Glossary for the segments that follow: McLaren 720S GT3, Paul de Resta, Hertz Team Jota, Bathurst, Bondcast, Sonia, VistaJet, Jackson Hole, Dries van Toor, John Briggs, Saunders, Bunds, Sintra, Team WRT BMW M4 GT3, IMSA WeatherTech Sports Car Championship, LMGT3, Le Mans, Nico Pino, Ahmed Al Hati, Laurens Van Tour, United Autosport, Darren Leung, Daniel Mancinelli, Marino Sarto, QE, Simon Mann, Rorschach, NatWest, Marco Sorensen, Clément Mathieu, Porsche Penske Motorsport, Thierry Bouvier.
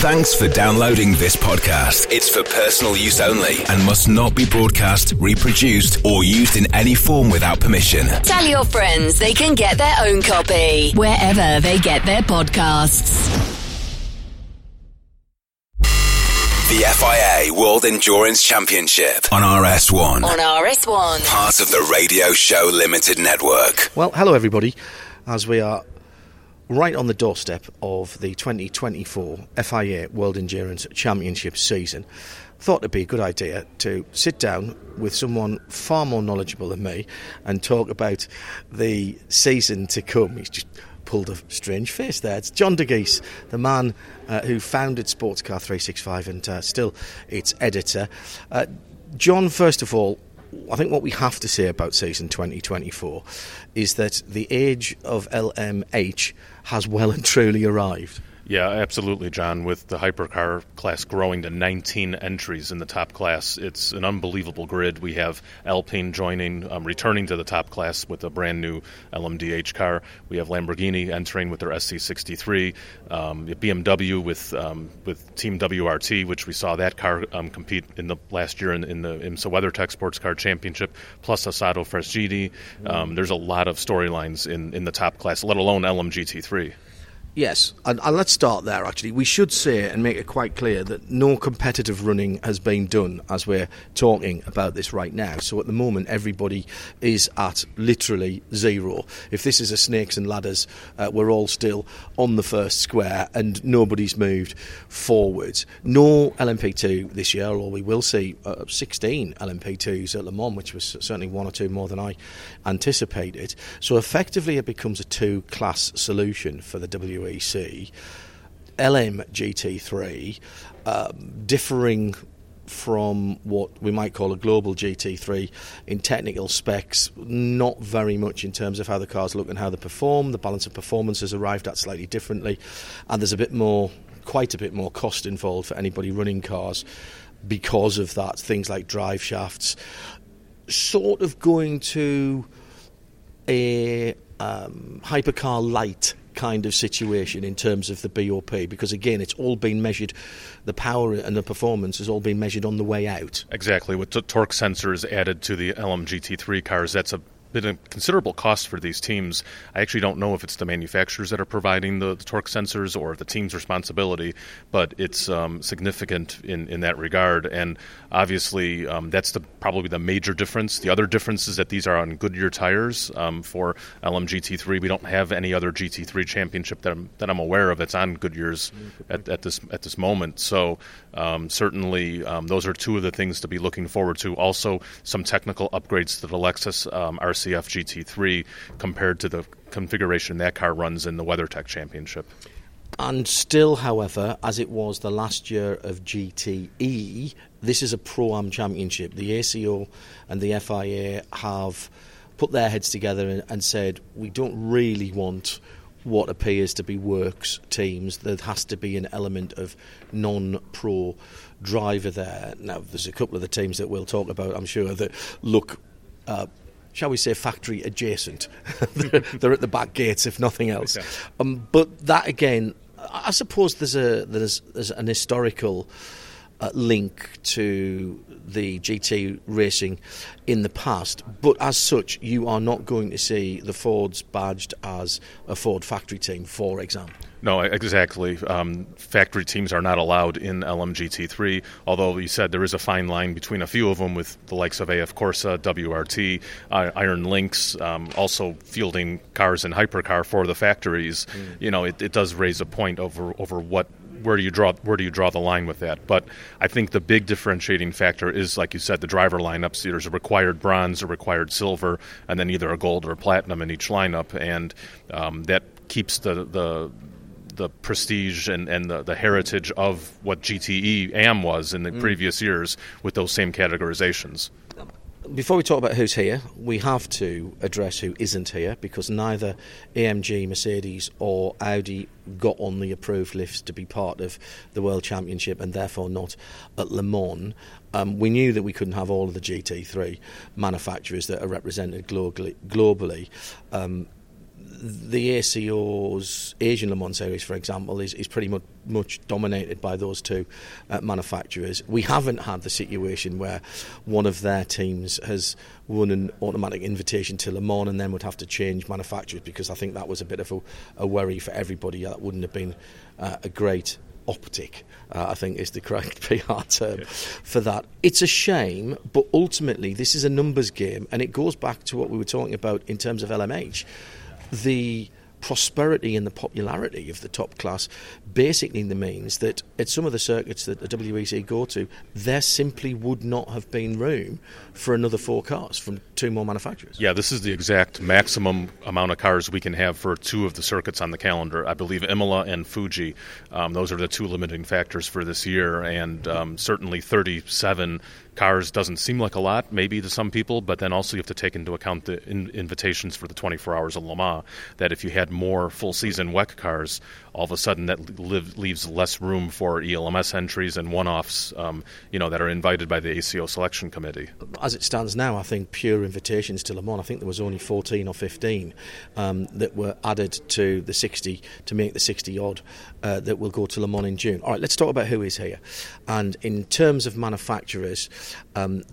Thanks for downloading this podcast. It's for personal use only and must not be broadcast, reproduced, or used in any form without permission. Tell your friends they can get their own copy wherever they get their podcasts. The FIA World Endurance Championship on RS1. On RS1. Part of the Radio Show Limited Network. Well, hello everybody, as we are right on the doorstep of the 2024 FIA World Endurance Championship season. Thought it'd be a good idea to sit down with someone far more knowledgeable than me and talk about the season to come. He's just pulled a strange face there. It's John Dagys, the man who founded Sports Car 365 and still its editor. John, first of all, I think what we have to say about season 2024 is that the age of LMH has well and truly arrived. Yeah, absolutely, John. With the hypercar class growing to 19 entries in the top class, it's an unbelievable grid. We have Alpine joining, returning to the top class with a brand new LMDH car. We have Lamborghini entering with their SC63, BMW with Team WRT, which we saw that car compete in the last year in the IMSA WeatherTech Sports Car Championship, plus Augusto Farfus. There's a lot of storylines in the top class, let alone LMGT3. Yes, and let's start there, actually. We should say and make it quite clear that no competitive running has been done as we're talking about this right now. So at the moment, everybody is at literally zero. If this is a snakes and ladders, we're all still on the first square and nobody's moved forwards. No LMP2 this year, although we will see 16 LMP2s at Le Mans, which was certainly one or two more than I anticipated. So effectively, it becomes a two-class solution for the WRT. LMGT3, differing from what we might call a global GT3 in technical specs, not very much in terms of how the cars look and how they perform. The balance of performance has arrived at slightly differently, and there's quite a bit more cost involved for anybody running cars because of that. Things like drive shafts, sort of going to a hypercar light kind of situation in terms of the BOP, because again it's all been measured, the power and the performance has all been measured on the way out. Exactly, with the torque sensors added to the LMGT3 cars, that's been a considerable cost for these teams. I actually don't know if it's the manufacturers that are providing the torque sensors or the team's responsibility, but it's significant in that regard. And obviously, that's probably the major difference. The other difference is that these are on Goodyear tires for LMGT3. We don't have any other GT3 championship that I'm aware of that's on Goodyear's at this moment. So certainly, those are two of the things to be looking forward to. Also, some technical upgrades to the Lexus CF GT3 compared to the configuration that car runs in the WeatherTech Championship. And still, however, as it was the last year of GTE, this is a Pro-Am Championship. The ACO and the FIA have put their heads together and said, we don't really want what appears to be works teams. There has to be an element of non-pro driver there. Now, there's a couple of the teams that we'll talk about, I'm sure, that look shall we say, factory adjacent. They're at the back gates, if nothing else. Yeah. But that, again, I suppose there's an historical link to the GT racing in the past, but as such, you are not going to see the Fords badged as a Ford factory team, for example. No, exactly. Factory teams are not allowed in LMGT3, although you said there is a fine line between a few of them with the likes of AF Corsa, WRT, Iron Lynx, also fielding cars in hypercar for the factories. You know, it does raise a point over what. Where do you draw the line with that? But I think the big differentiating factor is, like you said, the driver lineups. There's a required bronze, a required silver, and then either a gold or a platinum in each lineup, and that keeps the prestige and the heritage of what GTE AM was in the previous years with those same categorizations. Before we talk about who's here, we have to address who isn't here, because neither AMG, Mercedes or Audi got on the approved list to be part of the World Championship and therefore not at Le Mans. We knew that we couldn't have all of the GT3 manufacturers that are represented globally. the ACO's Asian Le Mans series, for example, is pretty much dominated by those two manufacturers. We haven't had the situation where one of their teams has won an automatic invitation to Le Mans and then would have to change manufacturers, because I think that was a bit of a worry for everybody. That wouldn't have been a great optic, I think is the correct PR term for that. It's a shame, but ultimately this is a numbers game, and it goes back to what we were talking about in terms of LMH. The prosperity and the popularity of the top class basically means that at some of the circuits that the WEC go to, there simply would not have been room for another four cars from two more manufacturers. Yeah, this is the exact maximum amount of cars we can have for two of the circuits on the calendar. I believe Imola and Fuji, those are the two limiting factors for this year, and certainly 37 cars doesn't seem like a lot, maybe to some people, but then also you have to take into account the invitations for the 24 hours of Le Mans, that if you had more full-season WEC cars, all of a sudden that leaves less room for ELMS entries and one-offs that are invited by the ACO Selection Committee. As it stands now, I think pure invitations to Le Mans, I think there was only 14 or 15 that were added to the 60 to make the 60-odd that will go to Le Mans in June. All right, let's talk about who is here. And in terms of manufacturers,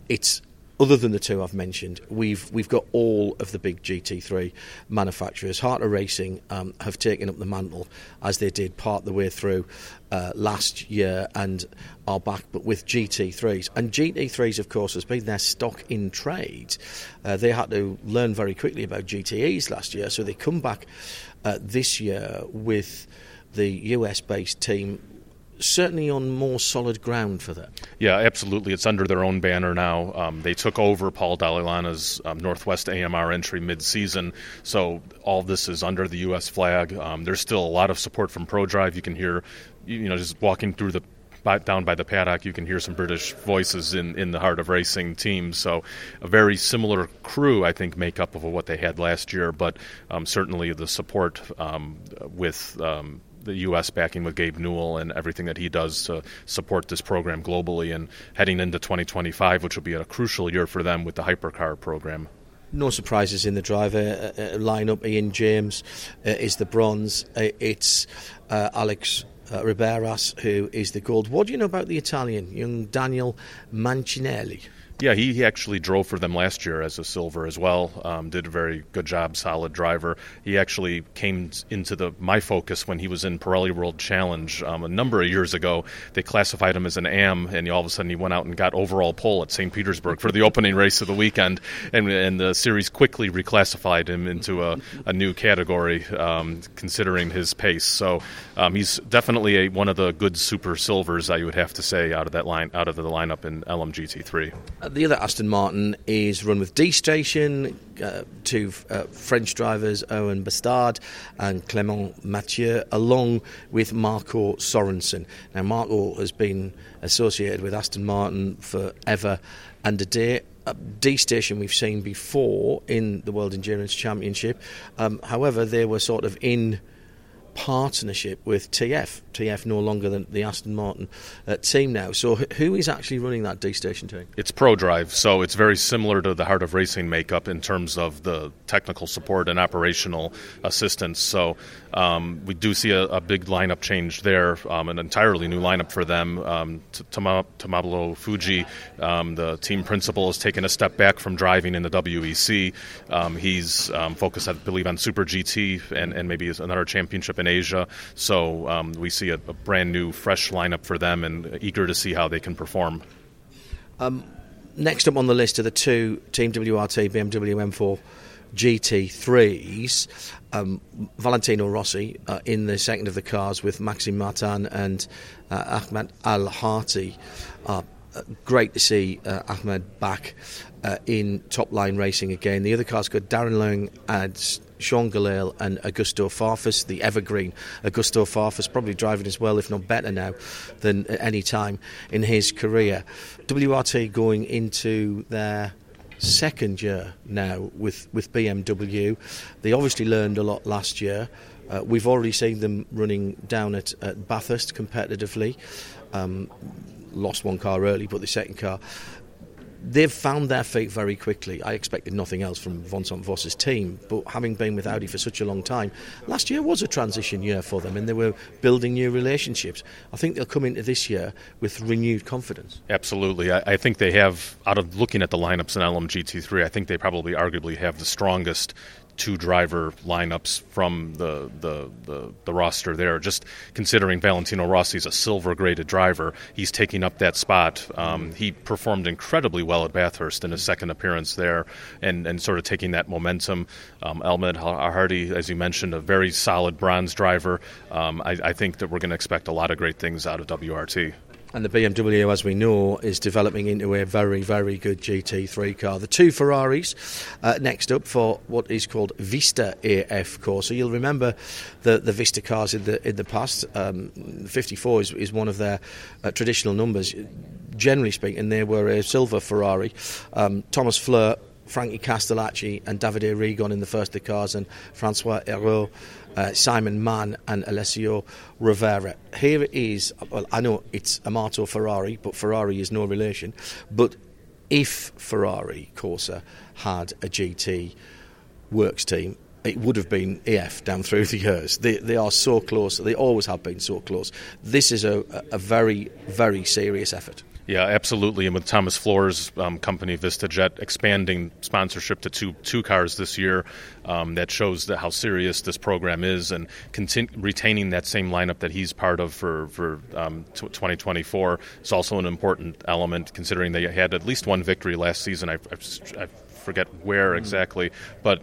it's other than the two I've mentioned, we've got all of the big GT3 manufacturers. Heart of Racing have taken up the mantle, as they did part the way through last year, and are back but with GT3s. And GT3s, of course, has been their stock in trade. They had to learn very quickly about GTEs last year, so they come back this year with the US-based team, certainly on more solid ground for that. Yeah, absolutely. It's under their own banner now. They took over Paul Dalilana's Northwest AMR entry mid-season, so all this is under the U.S. flag. There's still a lot of support from ProDrive. You can hear, just walking through down by the paddock, you can hear some British voices in the Heart of Racing team. So a very similar crew, I think, makeup of what they had last year, but certainly the support with the U.S. backing with Gabe Newell and everything that he does to support this program globally, and heading into 2025, which will be a crucial year for them with the hypercar program. No surprises in the driver lineup. Ian James is the bronze. It's Alex Riberas who is the gold. What do you know about the Italian, young Daniel Mancinelli? Yeah, he actually drove for them last year as a silver as well, did a very good job, solid driver. He actually came into my focus when he was in Pirelli World Challenge a number of years ago. They classified him as an AM, and all of a sudden he went out and got overall pole at St. Petersburg for the opening race of the weekend, and the series quickly reclassified him into a new category, considering his pace. So he's definitely one of the good super silvers, I would have to say, out of the lineup in LMGT3. The other Aston Martin is run with D-Station, two French drivers, Owen Bastard and Clément Mathieu, along with Marco Sorensen. Now, Marco has been associated with Aston Martin forever and a day. D-Station we've seen before in the World Endurance Championship. However, they were sort of in partnership with TF, no longer than the Aston Martin team now. So who is actually running that D-Station team? It's ProDrive, so it's very similar to the Heart of Racing makeup in terms of the technical support and operational assistance. So we do see a big lineup change there, an entirely new lineup for them. Tomabolo Fuji, the team principal, has taken a step back from driving in the WEC. He's focused, I believe, on Super GT and maybe another championship in Asia. So we see a brand new, fresh lineup for them, and eager to see how they can perform. Next up on the list are the two Team WRT BMW M4 GT3s. Valentino Rossi in the second of the cars with Maxime Martin and Ahmed Al Hati. Great to see Ahmed back in top line racing again. The other cars got Darren Leung, Sean Galil and Augusto Farfus, the evergreen Augusto Farfus, probably driving as well, if not better now, than at any time in his career. WRT going into their second year now with BMW. They obviously learned a lot last year. We've already seen them running down at Bathurst competitively. Lost one car early, but the second car they've found their feet very quickly. I expected nothing else from Vincent Voss's team, but having been with Audi for such a long time, last year was a transition year for them and they were building new relationships. I think they'll come into this year with renewed confidence. Absolutely. I think they have, out of looking at the lineups in LMGT3, I think they probably arguably have the strongest two driver lineups from the roster there, just considering Valentino Rossi's a silver graded driver. He's taking up that spot. He performed incredibly well at Bathurst in his second appearance there and sort of taking that momentum. Elmed Hardy, as you mentioned, a very solid bronze driver. I think that we're going to expect a lot of great things out of WRT. And the BMW, as we know, is developing into a very, very good GT3 car. The two Ferraris next up for what is called Vista AF Corsa. You'll remember the Vista cars in the past. 54 is one of their traditional numbers. Generally speaking, they were a silver Ferrari. Thomas Fleur, Frankie Castellacci and Davide Rigon in the first of the cars, and Francois Hérault, Simon Mann and Alessio Rivera. Here it is, well, I know it's Amato Ferrari, but Ferrari is no relation, but if Ferrari Corsa had a GT works team, it would have been AF down through the years. They are so close. They always have been so close. This is a very, very serious effort. Yeah, absolutely. And with Thomas Fleur's company, VistaJet, expanding sponsorship to two cars this year, that shows how serious this program is, and retaining that same lineup that he's part of for 2024 is also an important element, considering they had at least one victory last season. I forget where exactly, but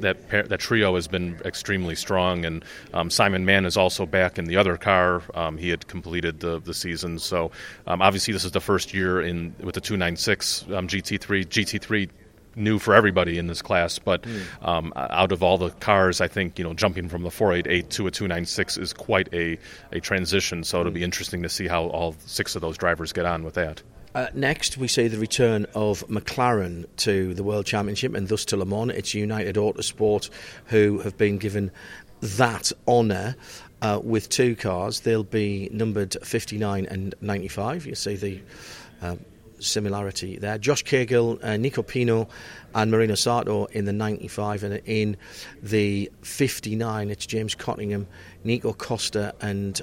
that trio has been extremely strong, and Simon Mann is also back in the other car. He had completed the season, so obviously this is the first year in with the 296 GT3. GT3 new for everybody in this class, but out of all the cars, I think jumping from the 488 to a 296 is quite a transition. So it'll be interesting to see how all six of those drivers get on with that. Next, we see the return of McLaren to the World Championship and thus to Le Mans. It's United Autosport who have been given that honour with two cars. They'll be numbered 59 and 95. You see the similarity there. Josh Cahill, Nico Pino and Marino Sarto in the 95, and in the 59 it's James Cottingham, Nico Costa and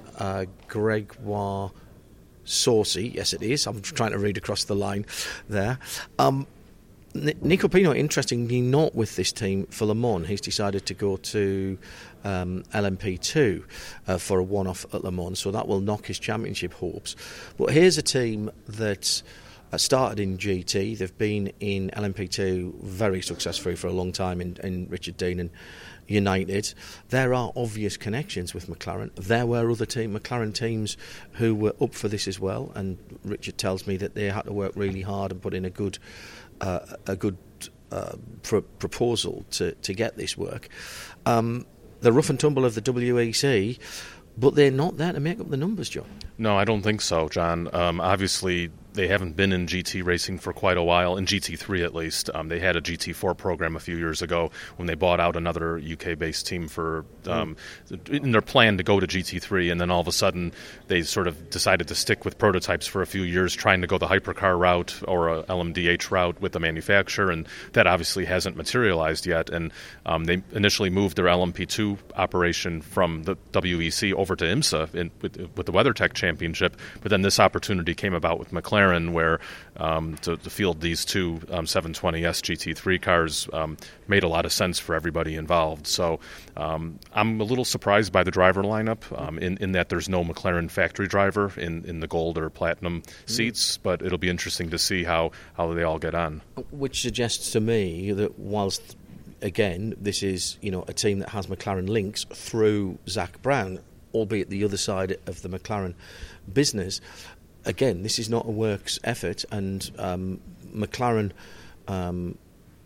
Gregoire Saucy, yes it is. I'm trying to read across the line there. Nico Pino, interestingly, not with this team for Le Mans. He's decided to go to LMP2 for a one-off at Le Mans, so that will knock his championship hopes. But here's a team that started in GT. They've been in LMP2 very successfully for a long time in Richard Dean and United. There are obvious connections with McLaren. There were other McLaren teams who were up for this as well, and Richard tells me that they had to work really hard and put in a good proposal to get this work. The rough and tumble of the WEC, but they're not there to make up the numbers, John. No, I don't think so, John. Obviously, they haven't been in GT racing for quite a while, in GT3 at least. They had a GT4 program a few years ago when they bought out another UK-based team for in their plan to go to GT3, and then all of a sudden they sort of decided to stick with prototypes for a few years, trying to go the hypercar route or a LMDH route with the manufacturer, and that obviously hasn't materialized yet. And they initially moved their LMP2 operation from the WEC over to IMSA with the WeatherTech Championship, but then this opportunity came about with McLaren, where to field these two 720S GT3 cars made a lot of sense for everybody involved. So I'm a little surprised by the driver lineup in that there's no McLaren factory driver in the gold or platinum seats, but it'll be interesting to see how they all get on. Which suggests to me that whilst, again, this is a team that has McLaren links through Zach Brown, albeit the other side of the McLaren business, again, this is not a works effort, and McLaren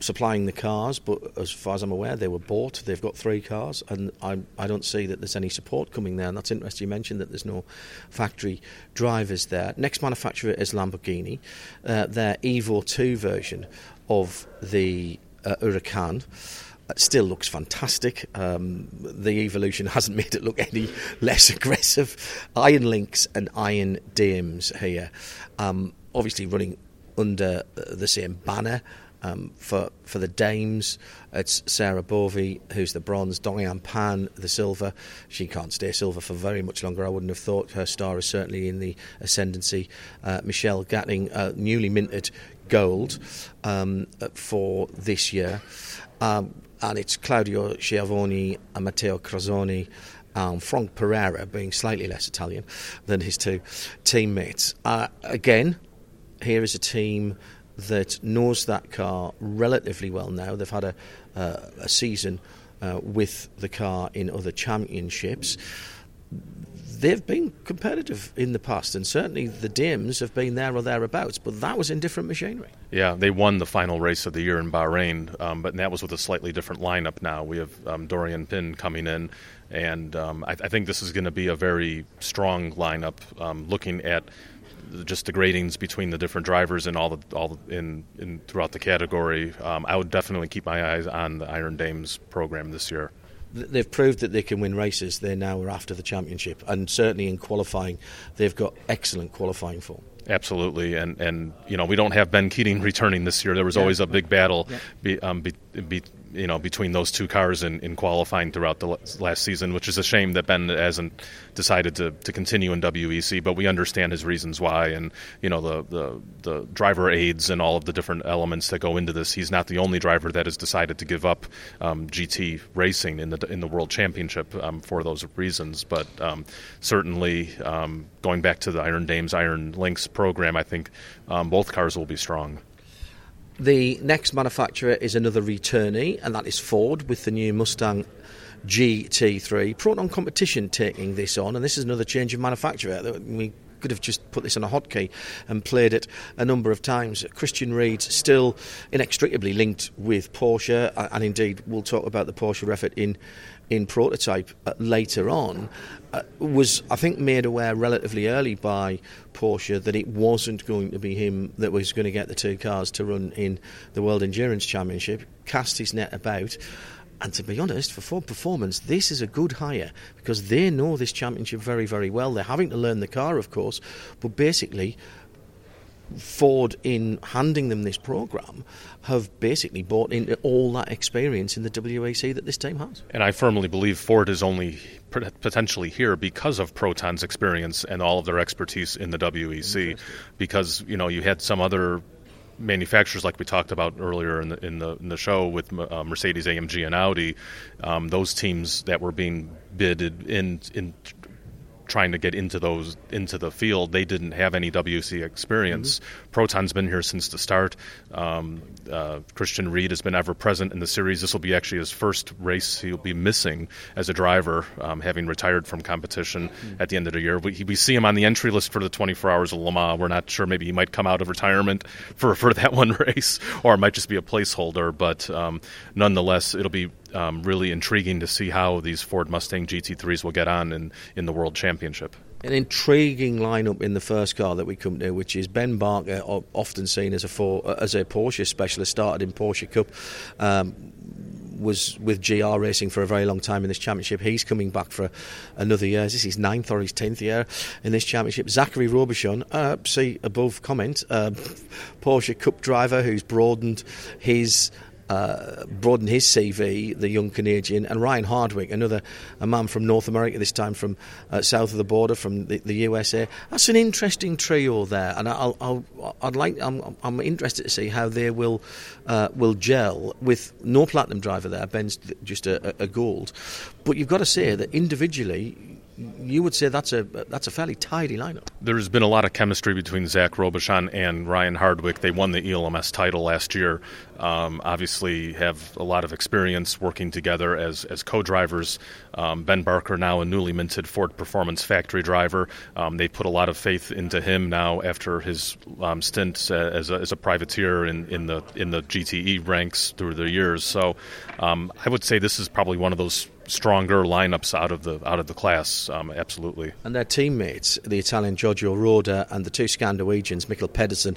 supplying the cars, but as far as I'm aware, they were bought. They've got three cars, and I don't see that there's any support coming there, and that's interesting. You mentioned that there's no factory drivers there. Next manufacturer is Lamborghini. Their Evo 2 version of the Huracan still looks fantastic. The evolution hasn't made it look any less aggressive. Iron Lynx and Ian James here, obviously running under the same banner. For the dames, it's Sarah Bovey, who's the bronze, Dong-Yan Pan, the silver. She can't stay silver for very much longer, I wouldn't have thought. Her star is certainly in the ascendancy. Michelle Gatting, newly minted gold for this year. And it's Claudio Schiavoni and Matteo Crozoni, Franck Pereira being slightly less Italian than his two teammates. Again, here is a team that knows that car relatively well now. They've had a season with the car in other championships. They've been competitive in the past, and certainly the Dames have been there or thereabouts, but that was in different machinery. Yeah, they won the final race of the year in Bahrain, but that was with a slightly different lineup now. We have Dorian Pin coming in, and I think this is going to be a very strong lineup, looking at just the gradings between the different drivers and all throughout the category. I would definitely keep my eyes on the Iron Dames program this year. They've proved that they can win races. They now are after the championship, and certainly in qualifying, they've got excellent qualifying form. Absolutely, and you know, we don't have Ben Keating returning this year. There was always a big battle, between those two cars in qualifying throughout the last season, which is a shame that Ben hasn't decided to continue in WEC. But we understand his reasons why, and you know, the driver aids and all of the different elements that go into this. He's not the only driver that has decided to give up GT racing in the World Championship for those reasons. But certainly, going back to the Iron Dames, Iron Lynx program, I think both cars will be strong. The next manufacturer is another returnee, and that is Ford with the new Mustang GT3. Proton Competition taking this on, and this is another change of manufacturer. We could have just put this on a hotkey and played it a number of times. Christian Reed still inextricably linked with Porsche, and indeed we'll talk about the Porsche effort in prototype later on, was, I think, made aware relatively early by Porsche that it wasn't going to be him that was going to get the two cars to run in the World Endurance Championship, cast his net about. And to be honest, for Ford Performance, this is a good hire because they know this championship very, very well. They're having to learn the car, of course, but basically Ford, in handing them this program, have basically bought into all that experience in the WEC that this team has. And I firmly believe Ford is only potentially here because of Proton's experience and all of their expertise in the WEC, because, you know, you had some other manufacturers like we talked about earlier in the show with Mercedes AMG and Audi, those teams that were being bidded in trying to get into the field, they didn't have any WC experience. Mm-hmm. Proton's been here since the start. Christian Reed has been ever present in the series. This will be actually his first race he'll be missing as a driver, having retired from competition at the end of the year. We see him on the entry list for the 24 Hours of Le Mans. We're not sure. Maybe he might come out of retirement for that one race, or it might just be a placeholder. But nonetheless, it'll be really intriguing to see how these Ford Mustang GT3s will get on in the World Championship. An intriguing lineup in the first car that we come to, which is Ben Barker, often seen as a Porsche specialist, started in Porsche Cup, was with GR Racing for a very long time in this championship. He's coming back for another year. Is this his 9th or his 10th year in this championship? Zachary Robuchon, see above comment, Porsche Cup driver who's broadened his CV, the young Canadian, and Ryan Hardwick, a man from North America, this time from south of the border, from the USA. That's an interesting trio there, and I'm interested to see how they will gel with no platinum driver there. Ben's just a gold, but you've got to say that individually, you would say that's a fairly tidy lineup. There's been a lot of chemistry between Zach Robuchon and Ryan Hardwick. They won the ELMS title last year. Obviously have a lot of experience working together as co-drivers. Ben Barker, now a newly minted Ford Performance factory driver. They put a lot of faith into him now after his stint as a privateer in the GTE ranks through the years. So I would say this is probably one of those stronger lineups out of the class, absolutely. And their teammates, the Italian Giorgio Roda and the two Scandinavians, Mikkel Pedersen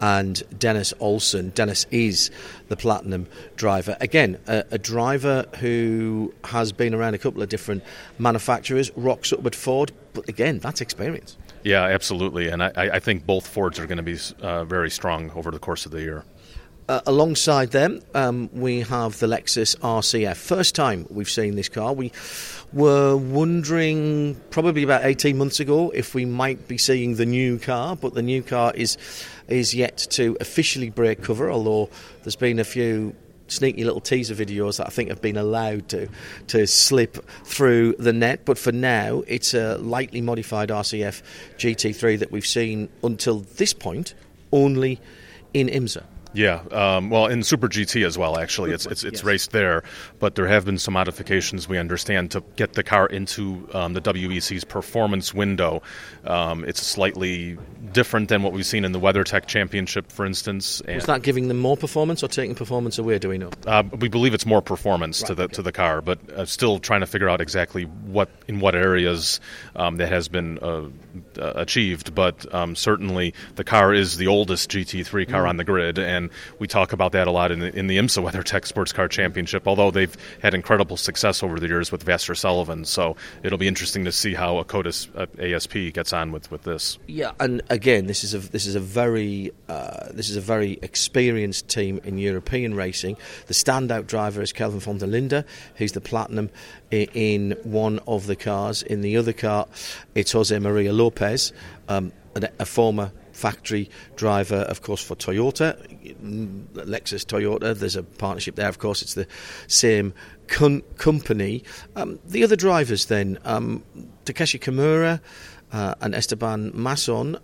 and Dennis Olsen. Dennis is the platinum driver. Again, a driver who has been around a couple of different manufacturers, rocks up at Ford, but again, that's experience. Yeah, absolutely. And I think both Fords are going to be very strong over the course of the year. Alongside them, we have the Lexus RCF. First time we've seen this car. We were wondering probably about 18 months ago if we might be seeing the new car, but the new car is yet to officially break cover, although there's been a few sneaky little teaser videos that I think have been allowed to slip through the net. But for now, it's a lightly modified RCF GT3 that we've seen until this point only in IMSA. Yeah, well, in Super GT as well, actually. It's raced there, but there have been some modifications, we understand, to get the car into the WEC's performance window. It's slightly different than what we've seen in the WeatherTech Championship, for instance. And was that giving them more performance or taking performance away, do we know? We believe it's more performance to the car, but still trying to figure out exactly in what areas that has been achieved. But certainly the car is the oldest GT3 car on the grid, and we talk about that a lot in the IMSA WeatherTech Sports Car Championship, although they've had incredible success over the years with Vassar Sullivan. So it'll be interesting to see how Akota's ASP gets on with this. Yeah, and again, this is a very experienced team in European racing. The standout driver is Kelvin van der Linde, who's the platinum in one of the cars. In the other car, it's Jose Maria Lopez, a former factory driver, of course, for Toyota, Lexus Toyota. There's a partnership there, of course. It's the same company. The other drivers then, Takeshi Kimura and Esteban Mason,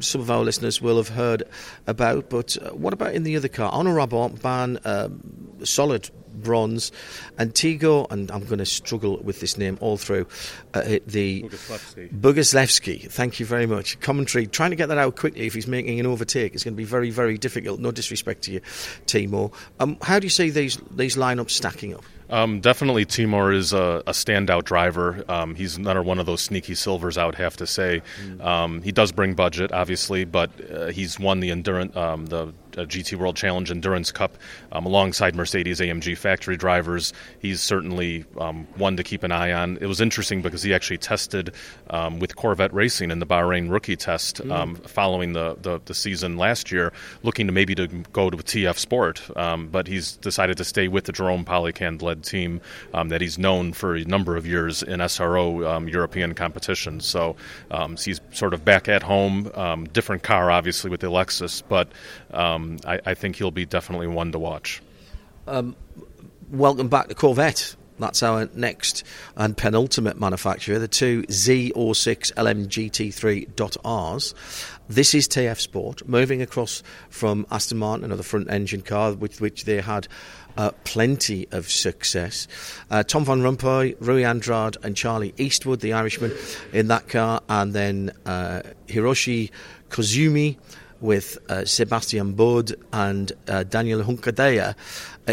some of our listeners will have heard about, but what about in the other car? Arnaud Rabanne, solid bronze, and Tigo, and I'm going to struggle with this name all through, the Boguslewski, thank you very much, commentary, trying to get that out quickly. If he's making an overtake, it's going to be very, very difficult. No disrespect to you, Timur. How do you see these lineups stacking up? Definitely Timur is a standout driver. He's another one of those sneaky silvers, I would have to say. He does bring budget, obviously, but he's won the endurance, the GT World Challenge Endurance Cup alongside Mercedes AMG factory drivers. He's certainly one to keep an eye on. It was interesting because he actually tested with Corvette Racing in the Bahrain rookie test following the season last year, looking to maybe to go to TF Sport, but he's decided to stay with the Jerome Poliquand-led team that he's known for a number of years in SRO European competitions. So he's sort of back at home, different car obviously with the Lexus, but I think he'll be definitely one to watch. Welcome back to Corvette. That's our next and penultimate manufacturer, the two Z06 LMGT3.Rs. This is TF Sport, moving across from Aston Martin, another front-engine car, with which they had plenty of success. Tom van Rompuy, Rui Andrade and Charlie Eastwood, the Irishman, in that car, and then Hiroshi Kozumi, with Sebastian Bode and Daniel Hunkadea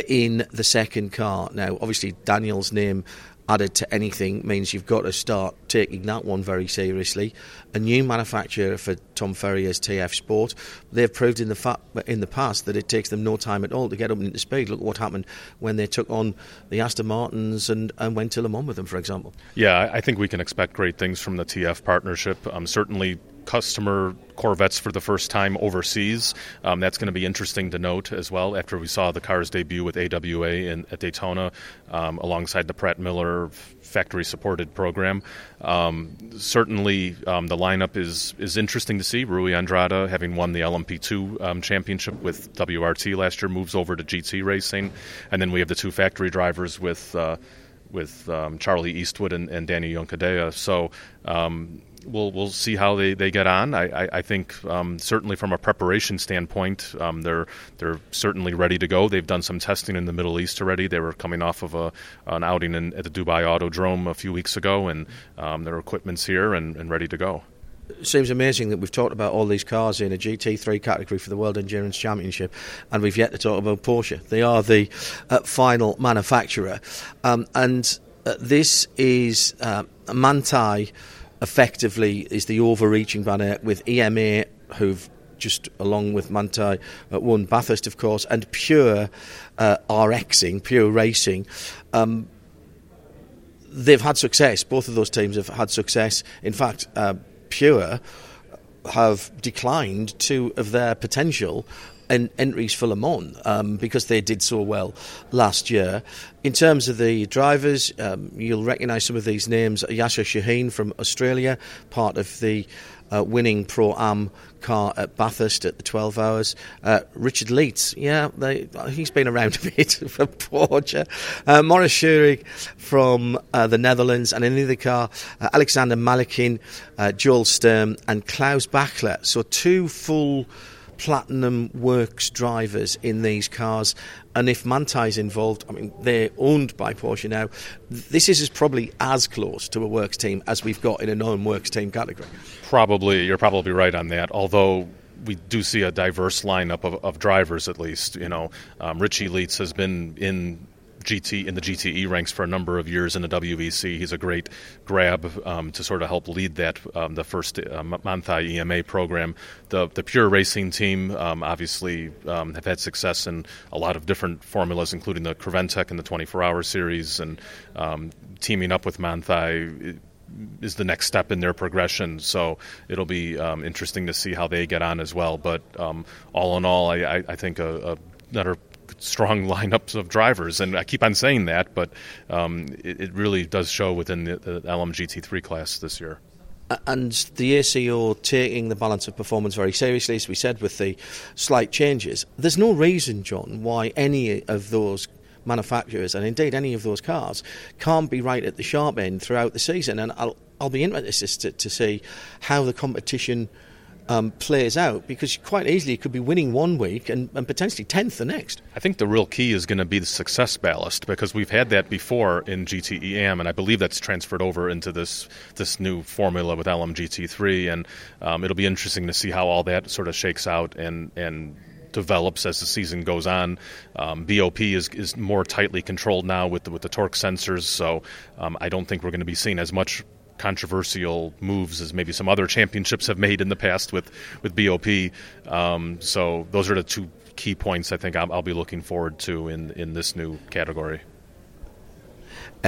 in the second car. Now, obviously, Daniel's name added to anything means you've got to start taking that one very seriously. A new manufacturer for Tom Ferrier's TF Sport. They've proved in the past that it takes them no time at all to get up into speed. Look what happened when they took on the Aston Martins and went to Le Mans with them, for example. Yeah, I think we can expect great things from the TF partnership. Certainly customer Corvettes for the first time overseas. That's going to be interesting to note as well, after we saw the car's debut with AWA at Daytona alongside the Pratt Miller factory-supported program. Certainly, the lineup is interesting to see. Rui Andrade, having won the LMP2 championship with WRT last year, moves over to GT Racing. And then we have the two factory drivers with Charlie Eastwood and Danny Yoncadea. So we'll see how they get on. I think certainly from a preparation standpoint, they're certainly ready to go. They've done some testing in the Middle East already. They were coming off of an outing at the Dubai Autodrome a few weeks ago, and their equipment's here and ready to go. It seems amazing that we've talked about all these cars in a GT3 category for the World Endurance Championship, and we've yet to talk about Porsche. They are the final manufacturer, and this is Manti, effectively, is the overreaching banner, with EMA, who've just, along with Manti, won Bathurst, of course, and Pure RXing, Pure Racing. They've had success. Both of those teams have had success. In fact, pure have declined two of their potential entries for Le Mans because they did so well last year. In terms of the drivers, you'll recognise some of these names. Yasha Shaheen from Australia, part of the winning Pro-Am car at Bathurst at the 12 hours. Richard Leitz, he's been around a bit for Porsche. Maurice Schurig from the Netherlands, and in the other car, Alexander Malikin, Joel Sturm and Klaus Bachler. So two full Platinum Works drivers in these cars, and if Manti's involved, I mean, they're owned by Porsche now. This is probably as close to a Works team as we've got in a non-Works team category. Probably, you're probably right on that, although we do see a diverse lineup of drivers at least. You know, Richie Leitz has been in the GTE ranks for a number of years in the WEC. He's a great grab to sort of help lead that, the first Manti EMA program. The Pure Racing team obviously have had success in a lot of different formulas, including the Creventec and the 24-hour series, and teaming up with Manti is the next step in their progression, so it'll be interesting to see how they get on as well. But all in all, I think another strong lineups of drivers, and I keep on saying that, but it really does show within the LMGT3 class this year. And the ACO taking the balance of performance very seriously, as we said, with the slight changes. There's no reason, John, why any of those manufacturers, and indeed any of those cars, can't be right at the sharp end throughout the season, and I'll be interested to see how the competition plays out, because quite easily it could be winning one week and potentially 10th the next. I think the real key is going to be the success ballast, because we've had that before in GTEM, and I believe that's transferred over into this new formula with LMGT3, and it'll be interesting to see how all that sort of shakes out and develops as the season goes on. BOP is more tightly controlled now with the torque sensors, so I don't think we're going to be seeing as much controversial moves as maybe some other championships have made in the past with BOP. So those are the two key points I think I'll be looking forward to in this new category.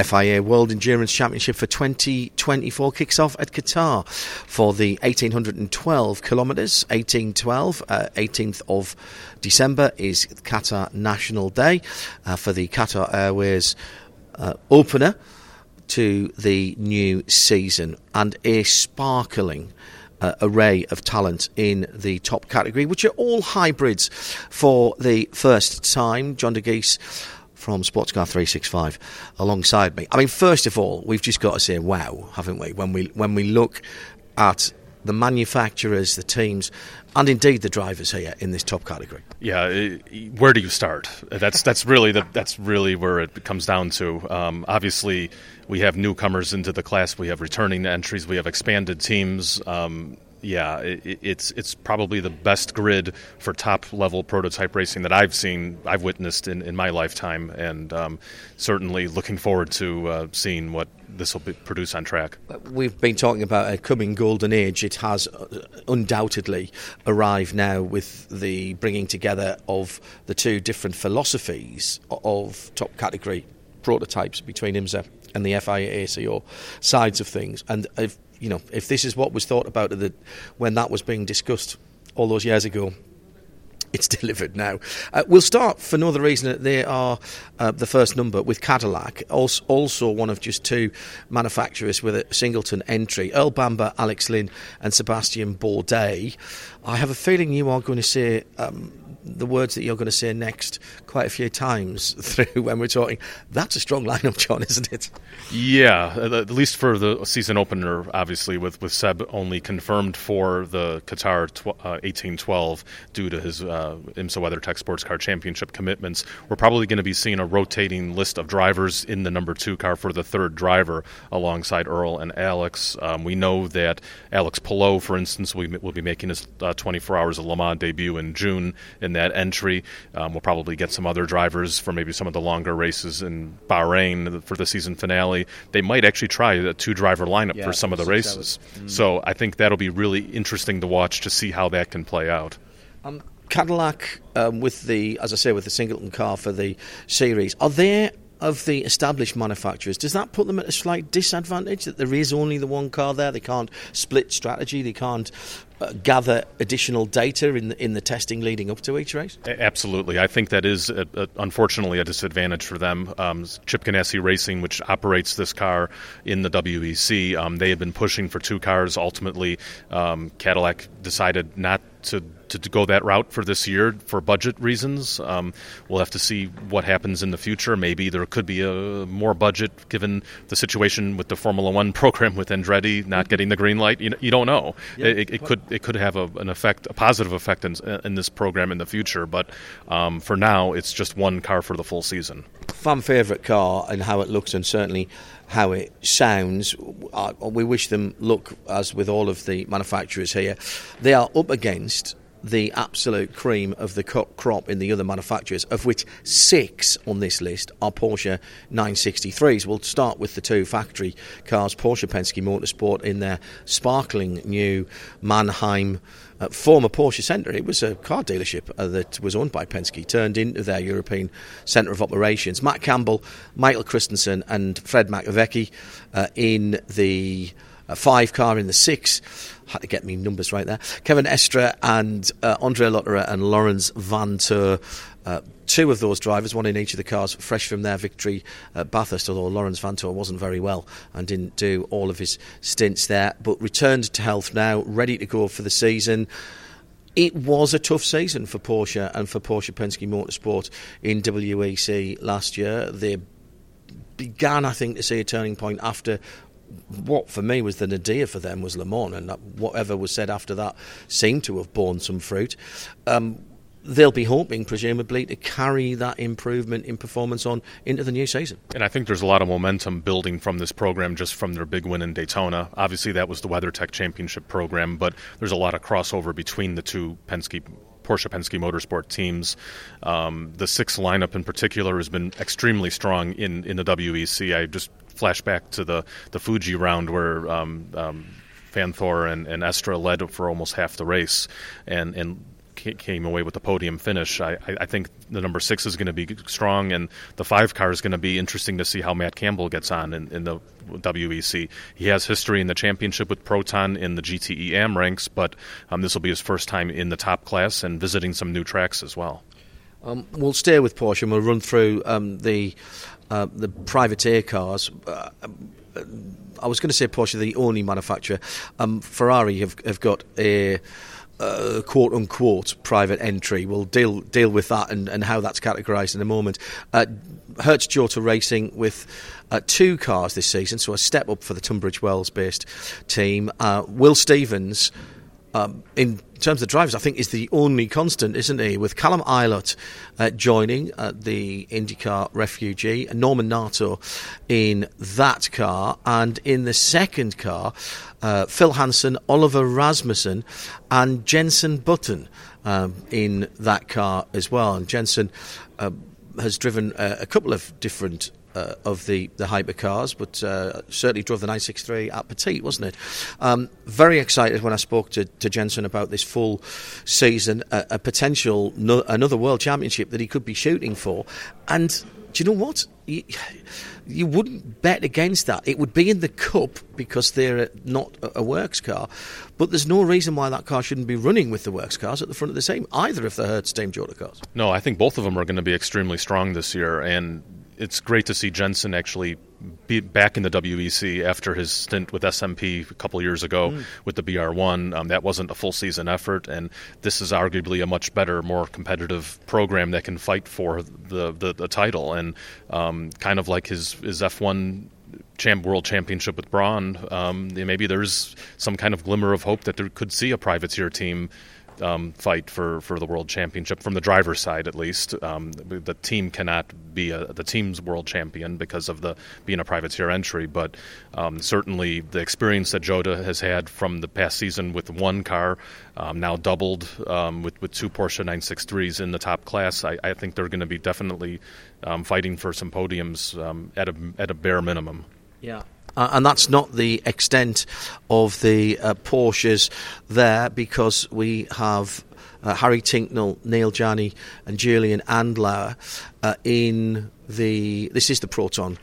FIA World Endurance Championship for 2024 kicks off at Qatar for the 1,812 kilometres. 18th of December is Qatar National Day for the Qatar Airways opener to the new season, and a sparkling array of talent in the top category, which are all hybrids for the first time. John Dagys from Sports Car 365 alongside me. I mean, first of all, we've just got to say wow, haven't we? When we look at the manufacturers, the teams, and indeed the drivers here in this top category. Yeah, where do you start? That's really where it comes down to. Obviously, we have newcomers into the class. We have returning entries. We have expanded teams. Yeah, it's probably the best grid for top-level prototype racing that I've witnessed in my lifetime, and certainly looking forward to seeing what this will produce on track. We've been talking about a coming golden age. It has undoubtedly arrived now with the bringing together of the two different philosophies of top-category prototypes between IMSA and the FIA ACO sides of things, and if this is what was thought about when that was being discussed all those years ago, it's delivered now. We'll start, for no other reason, that they are the first number with Cadillac, also one of just two manufacturers with a singleton entry. Earl Bamber, Alex Lynn and Sebastian Bourdais. I have a feeling you are going to say the words that you're going to say next quite a few times through when we're talking. That's a strong lineup, John, isn't it? Yeah, at least for the season opener, obviously, with Seb only confirmed for the Qatar 1812 due to his IMSA WeatherTech Sports Car Championship commitments. We're probably going to be seeing a rotating list of drivers in the number 2 car for the third driver alongside Earl and Alex. We know that Alex Palou, for instance, will be making his 24 Hours of Le Mans debut in June in that entry. We'll probably get some other drivers for maybe some of the longer races in Bahrain for the season finale. They might actually try a 2-driver lineup for some of the races. So I think that'll be really interesting to watch to see how that can play out. Cadillac, with the singleton car for the series, are they of the established manufacturers, does that put them at a slight disadvantage that there is only the one car there? They can't split strategy, they can't gather additional data in the testing leading up to each race? Absolutely. I think that is, unfortunately, a disadvantage for them. Chip Ganassi Racing, which operates this car in the WEC, they had been pushing for two cars. Ultimately, Cadillac decided not to go that route for this year for budget reasons. We'll have to see what happens in the future. Maybe there could be a more budget given the situation with the Formula One program with Andretti not getting the green light. You don't know. Yeah, it could have an effect, a positive effect in this program in the future. But for now, it's just one car for the full season. Fan favourite car and how it looks and certainly how it sounds. We wish them luck, as with all of the manufacturers here. They are up against the absolute cream of the crop in the other manufacturers, of which six on this list are Porsche 963s. We'll start with the two factory cars, Porsche Penske Motorsport, in their sparkling new Mannheim former Porsche Centre. It was a car dealership that was owned by Penske, turned into their European centre of operations. Matt Campbell, Michael Christensen and Fred McAvecky in the five car, in the six. Had to get me numbers right there. Kevin Estre and Andre Lotterer and Laurens Van Tour. Two of those drivers, one in each of the cars, fresh from their victory at Bathurst, although Laurens Van Tour wasn't very well and didn't do all of his stints there, but returned to health now, ready to go for the season. It was a tough season for Porsche and for Porsche Penske Motorsport in WEC last year. They began, I think, to see a turning point after what for me was the nadir for them was Le Mans, and whatever was said after that seemed to have borne some fruit. They'll be hoping, presumably, to carry that improvement in performance on into the new season. And I think there's a lot of momentum building from this program just from their big win in Daytona. Obviously, that was the WeatherTech Championship program, but there's a lot of crossover between the two Porsche Penske Motorsport teams. The sixth lineup in particular has been extremely strong in the WEC. I just flashback to the Fuji round where Van Thor and Estre led for almost half the race and came away with the podium finish. I think the number six is going to be strong, and the five car is going to be interesting to see how Matt Campbell gets on in the WEC. He has history in the championship with Proton in the GTE AM ranks, but this will be his first time in the top class and visiting some new tracks as well. We'll stay with Porsche and we'll run through the privateer cars. I was going to say Porsche, the only manufacturer. Ferrari have got a quote-unquote private entry. We'll deal with that and how that's categorised in a moment. Hertz-Jota Racing with two cars this season, so a step up for the Tunbridge Wells-based team. Will Stevens, in terms of drivers, I think is the only constant, isn't he? With Callum Ilott joining the IndyCar refugee, Norman Nato in that car, and in the second car, Phil Hansen, Oliver Rasmussen, and Jenson Button in that car as well. And Jenson has driven a couple of different of the hypercars, but certainly drove the 963 at Petit, wasn't it? Very excited when I spoke to Jenson about this full season, a potential another world championship that he could be shooting for. And do you know what? You wouldn't bet against that. It would be in the Cup because they're not a works car, but there's no reason why that car shouldn't be running with the works cars at the front of the team, either of the Hertz-Jota cars. No, I think both of them are going to be extremely strong this year, and it's great to see Jenson actually be back in the WEC after his stint with SMP a couple of years ago with the BR1. That wasn't a full season effort, and this is arguably a much better, more competitive program that can fight for the title. And kind of like his F1 World Championship with Braun, maybe there's some kind of glimmer of hope that there could see a privateer team fight for the World Championship from the driver's side, at least. The team cannot be the team's world champion because of being a privateer entry, but certainly the experience that Jota has had from the past season with one car, now doubled with two Porsche 963s in the top class, I think they're going to be definitely fighting for some podiums at a bare minimum. Yeah. And that's not the extent of the Porsches there, because we have Harry Tinknell, Neil Janney and Julian Andlauer in This is the Proton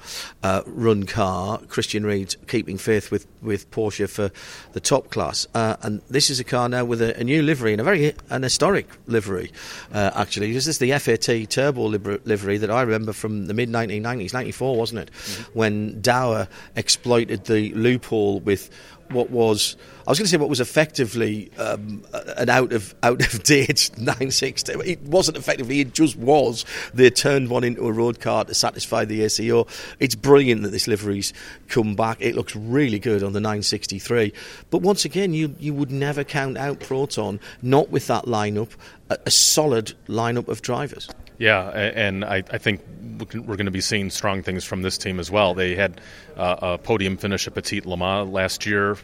run car. Christian Reed's keeping faith with Porsche for the top class, and this is a car now with a new livery, and an historic livery actually. This is the FAT Turbo livery that I remember from the mid 1990s, 94 wasn't it, mm-hmm. when Dower exploited the loophole with what was effectively an out of date 960. It wasn't effectively; it just was. They turned one into a road car to satisfy the ACO. It's brilliant that this livery's come back. It looks really good on the 963. But once again, you would never count out Proton, not with that lineup, a solid lineup of drivers. Yeah, and I think we're going to be seeing strong things from this team as well. They had a podium finish at Petit Le Mans last year.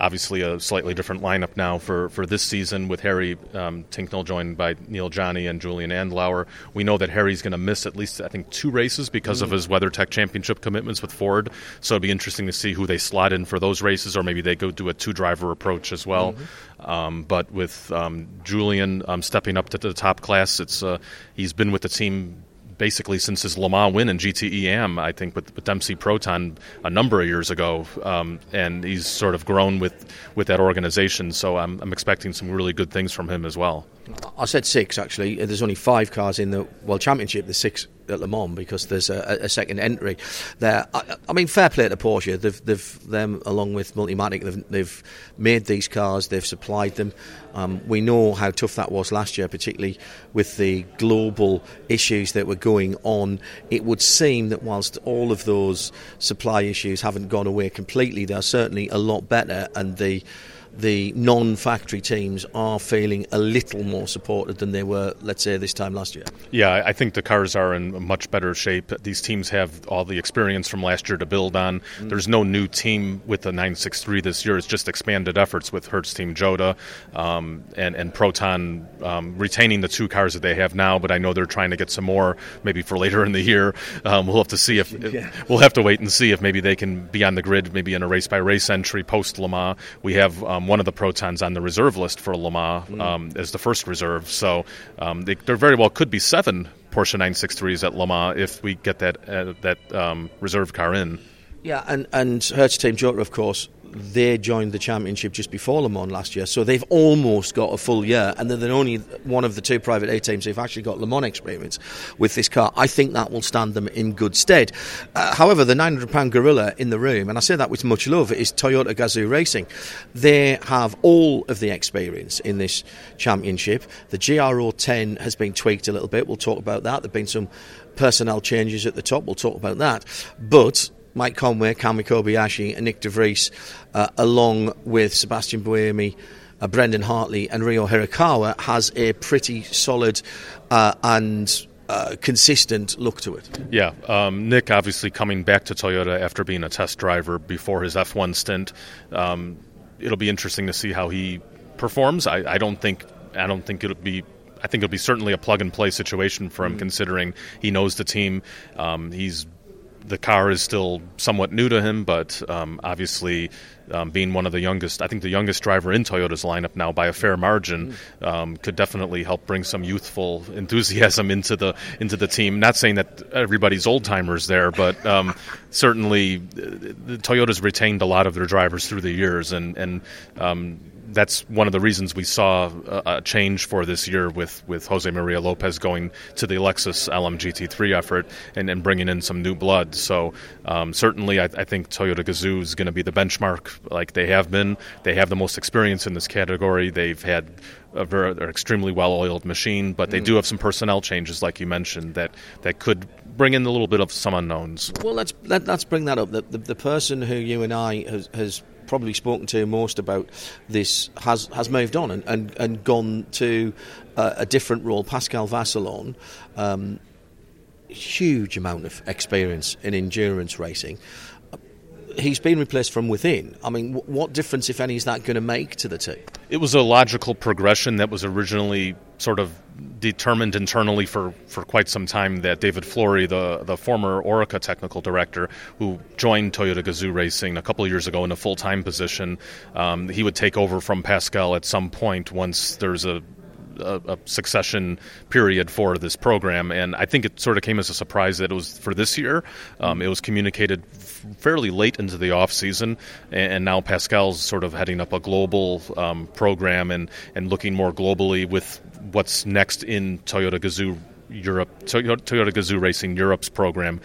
Obviously a slightly different lineup now for this season with Harry Tinknell joined by Neil Johnny and Julian Andlauer. We know that Harry's going to miss at least, I think, 2 races because of his WeatherTech Championship commitments with Ford. So it'd be interesting to see who they slot in for those races, or maybe they go do a 2-driver approach as well. Mm-hmm. But with Julian stepping up to the top class, he's been with the team basically since his Le Mans win in GTEM, I think, with Dempsey Proton a number of years ago, and he's sort of grown with that organization, so I'm expecting some really good things from him as well. I said 6, actually. There's only 5 cars in the World Championship. There's 6 at Le Mans because there's a second entry there. I mean, fair play to Porsche. They've them, along with Multimatic, they've made these cars, they've supplied them. We know how tough that was last year, particularly with the global issues that were going on. It would seem that whilst all of those supply issues haven't gone away completely, they're certainly a lot better, and the non-factory teams are feeling a little more supported than they were, let's say, this time last year. Yeah, I think the cars are in much better shape. These teams have all the experience from last year to build on. Mm. There's no new team with the 963 this year. It's just expanded efforts with Hertz Team Jota and Proton retaining the 2 cars that they have now, but I know they're trying to get some more maybe for later in the year. We'll have to see we'll have to wait and see if maybe they can be on the grid, maybe in a race-by-race entry post-Le Mans. We have one of the Protons on the reserve list for Le Mans as the first reserve. So there very well could be 7 Porsche 963s at Le Mans if we get that reserve car in. Yeah, and Hertz Team Jota, of course, they joined the championship just before Le Mans last year, so they've almost got a full year, and they're only one of the 2 Private A teams who've actually got Le Mans experience with this car. I think that will stand them in good stead. However, the £900 gorilla in the room, and I say that with much love, is Toyota Gazoo Racing. They have all of the experience in this championship. The GR010 has been tweaked a little bit. We'll talk about that. There have been some personnel changes at the top. We'll talk about that. But Mike Conway, Kami Kobayashi and Nick De Vries, along with Sebastian Buemi, Brendan Hartley and Ryo Hirakawa, has a pretty solid and consistent look to it. Yeah, Nick obviously coming back to Toyota after being a test driver before his F1 stint. It'll be interesting to see how he performs. I don't think it'll be... I think it'll be certainly a plug-and-play situation for him, considering he knows the team. The car is still somewhat new to him, but obviously being one of the youngest, I think the youngest driver in Toyota's lineup now by a fair margin, could definitely help bring some youthful enthusiasm into the team. Not saying that everybody's old-timers there, but certainly Toyota's retained a lot of their drivers through the years, and that's one of the reasons we saw a change for this year with Jose Maria Lopez going to the Lexus LMGT3 effort and bringing in some new blood. So certainly I think Toyota Gazoo is going to be the benchmark like they have been. They have the most experience in this category. They've had an extremely well-oiled machine, but they do have some personnel changes, like you mentioned, that could bring in a little bit of some unknowns. Well, let's bring that up. The person who you and I has probably spoken to most about this has moved on and gone to a different role. Pascal Vassalon, huge amount of experience in endurance racing. He's been replaced from within. I mean, what difference, if any, is that going to make to the team? It was a logical progression that was originally sort of determined internally for quite some time, that David Flory, the former Orica technical director, who joined Toyota Gazoo Racing a couple of years ago in a full-time position, he would take over from Pascal at some point once there's a a succession period for this program, and I think it sort of came as a surprise that it was for this year. It was communicated fairly late into the off season, and now Pascal's sort of heading up a global program and looking more globally with what's next in Toyota Gazoo Racing Europe's program,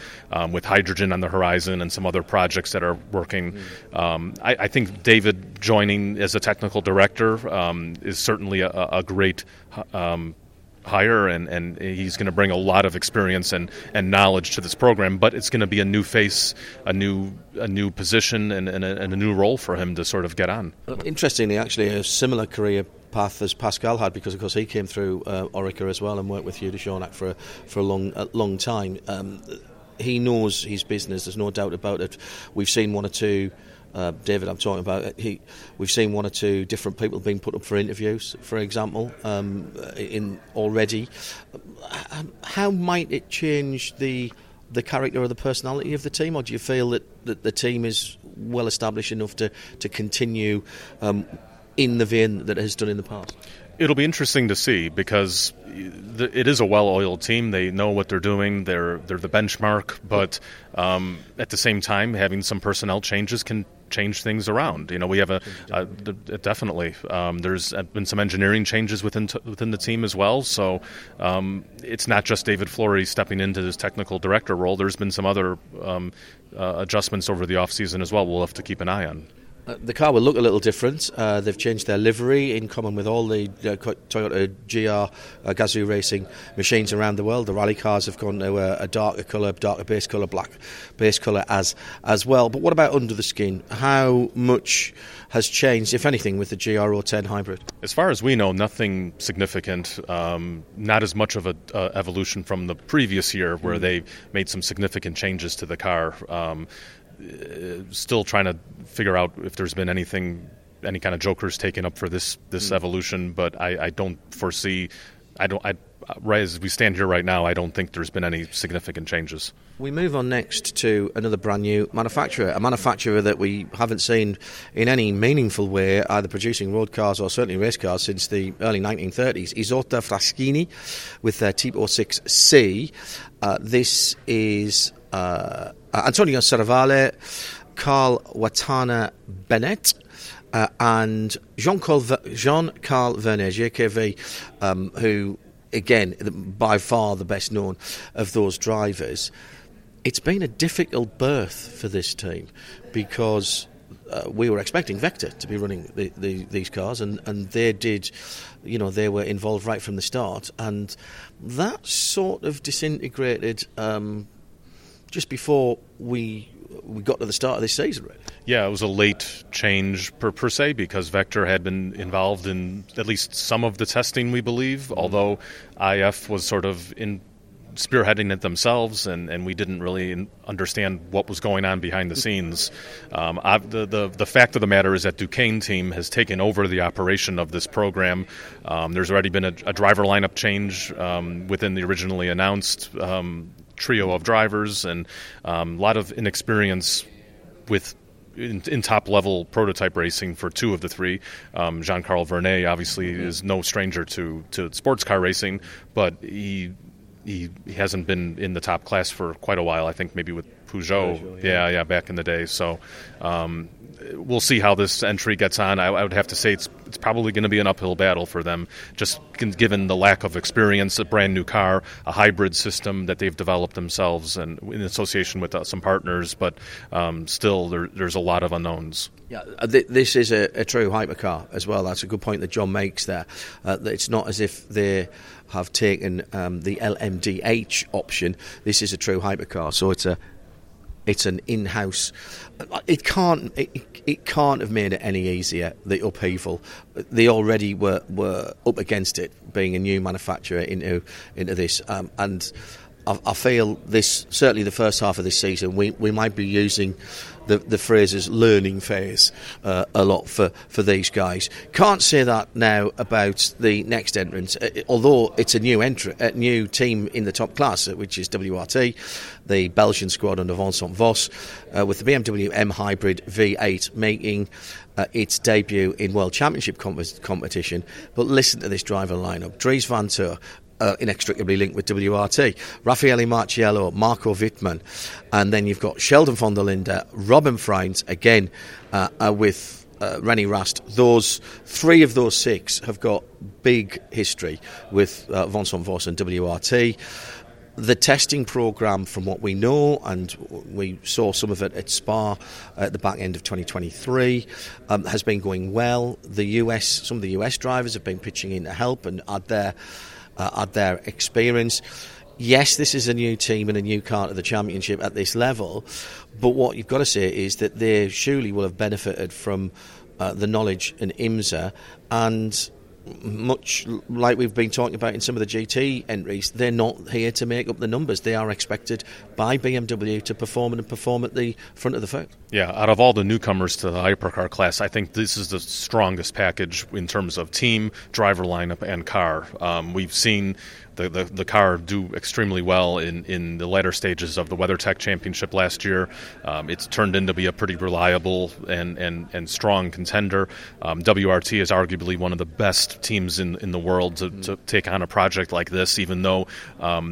with hydrogen on the horizon and some other projects that are working. I think David joining as a technical director is certainly a great hire, and he's going to bring a lot of experience and knowledge to this program, but it's going to be a new face, a new position, and a new role for him to sort of get on. Interestingly, actually, a similar career path as Pascal had, because of course he came through Orica as well and worked with Hugh de Schornack for a long time. He knows his business, there's no doubt about it. We've seen one or two David, I'm talking about. We've seen one or two different people being put up for interviews, for example, in already. How might it change the character or the personality of the team, or do you feel that the team is well established enough to continue in the vein that it has done in the past? It'll be interesting to see, because it is a well-oiled team. They know what they're doing. They're the benchmark, but at the same time, having some personnel changes can change things around. You know, we have definitely. There's been some engineering changes within the team as well. So it's not just David Flory stepping into his technical director role. There's been some other adjustments over the off season as well. We'll have to keep an eye on. The car will look a little different. They've changed their livery in common with all the Toyota GR Gazoo Racing machines around the world. The rally cars have gone to a darker colour, darker base colour, black base colour as well. But what about under the skin? How much has changed, if anything, with the GR010 hybrid? As far as we know, nothing significant. Not as much of an evolution from the previous year, where they made some significant changes to the car. Still trying to figure out if there's been any kind of jokers taken up for this evolution, but I don't foresee. Right as we stand here right now, I don't think there's been any significant changes. We move on next to another brand new manufacturer, a manufacturer that we haven't seen in any meaningful way, either producing road cars or certainly race cars, since the early 1930s. Isotta Fraschini with their Tipo 6C. This is Antonio Serravalle, Carl Watana Bennett, and Jean-Carl Vernet, JKV, who, again, by far the best known of those drivers. It's been a difficult birth for this team, because we were expecting Vector to be running these cars, and they did. You know, they were involved right from the start, and that sort of disintegrated just before we got to the start of this season, really. Yeah, it was a late change per se, because Vector had been involved in at least some of the testing, we believe, although IF was sort of spearheading it themselves, and we didn't really understand what was going on behind the scenes. The fact of the matter is that Duquesne team has taken over the operation of this program. There's already been a driver lineup change within the originally announced trio of drivers, and a lot of inexperience in top-level prototype racing for two of the three. Jean-Carl Vernet obviously is no stranger to sports car racing, but he hasn't been in the top class for quite a while, I think maybe with Peugeot. Yeah, back in the day. So we'll see how this entry gets on. I would have to say it's probably going to be an uphill battle for them, just given the lack of experience, a brand new car, a hybrid system that they've developed themselves and in association with some partners, but still there's a lot of unknowns. Yeah, this is a true hypercar as well. That's a good point that John makes there. It's not as if they have taken the LMDH option. This is a true hypercar, so it's an in-house. It can't have made it any easier, the upheaval. They already were up against it, being a new manufacturer into this. And I feel this, certainly the first half of this season, we might be using the phrases learning phase a lot for these guys. Can't say that now about the next entrants, although it's a new team in the top class, which is WRT, the Belgian squad under Vincent Vos, with the BMW M Hybrid V8 making its debut in World Championship competition, but listen to this driver lineup. Dries van Toor, inextricably linked with WRT, Raffaele Marciello, Marco Wittmann, and then you've got Sheldon von der Linde, Robin Freins, again with Rennie Rast. Those three of those six have got big history with Vincent Voss and WRT. The testing programme, from what we know, and we saw some of it at Spa at the back end of 2023, has been going well. Some of the US drivers have been pitching in to help and add their experience. Yes, this is a new team and a new car to the championship at this level, but what you've got to say is that they surely will have benefited from the knowledge in IMSA, and much like we've been talking about in some of the GT entries, they're not here to make up the numbers. They are expected by BMW to perform at the front of the field. Yeah, out of all the newcomers to the hypercar class, I think this is the strongest package in terms of team, driver lineup, and car. We've seen the car do extremely well in the latter stages of the WeatherTech Championship last year. It's turned in to be a pretty reliable and strong contender. WRT is arguably one of the best teams in the world to take on a project like this, even though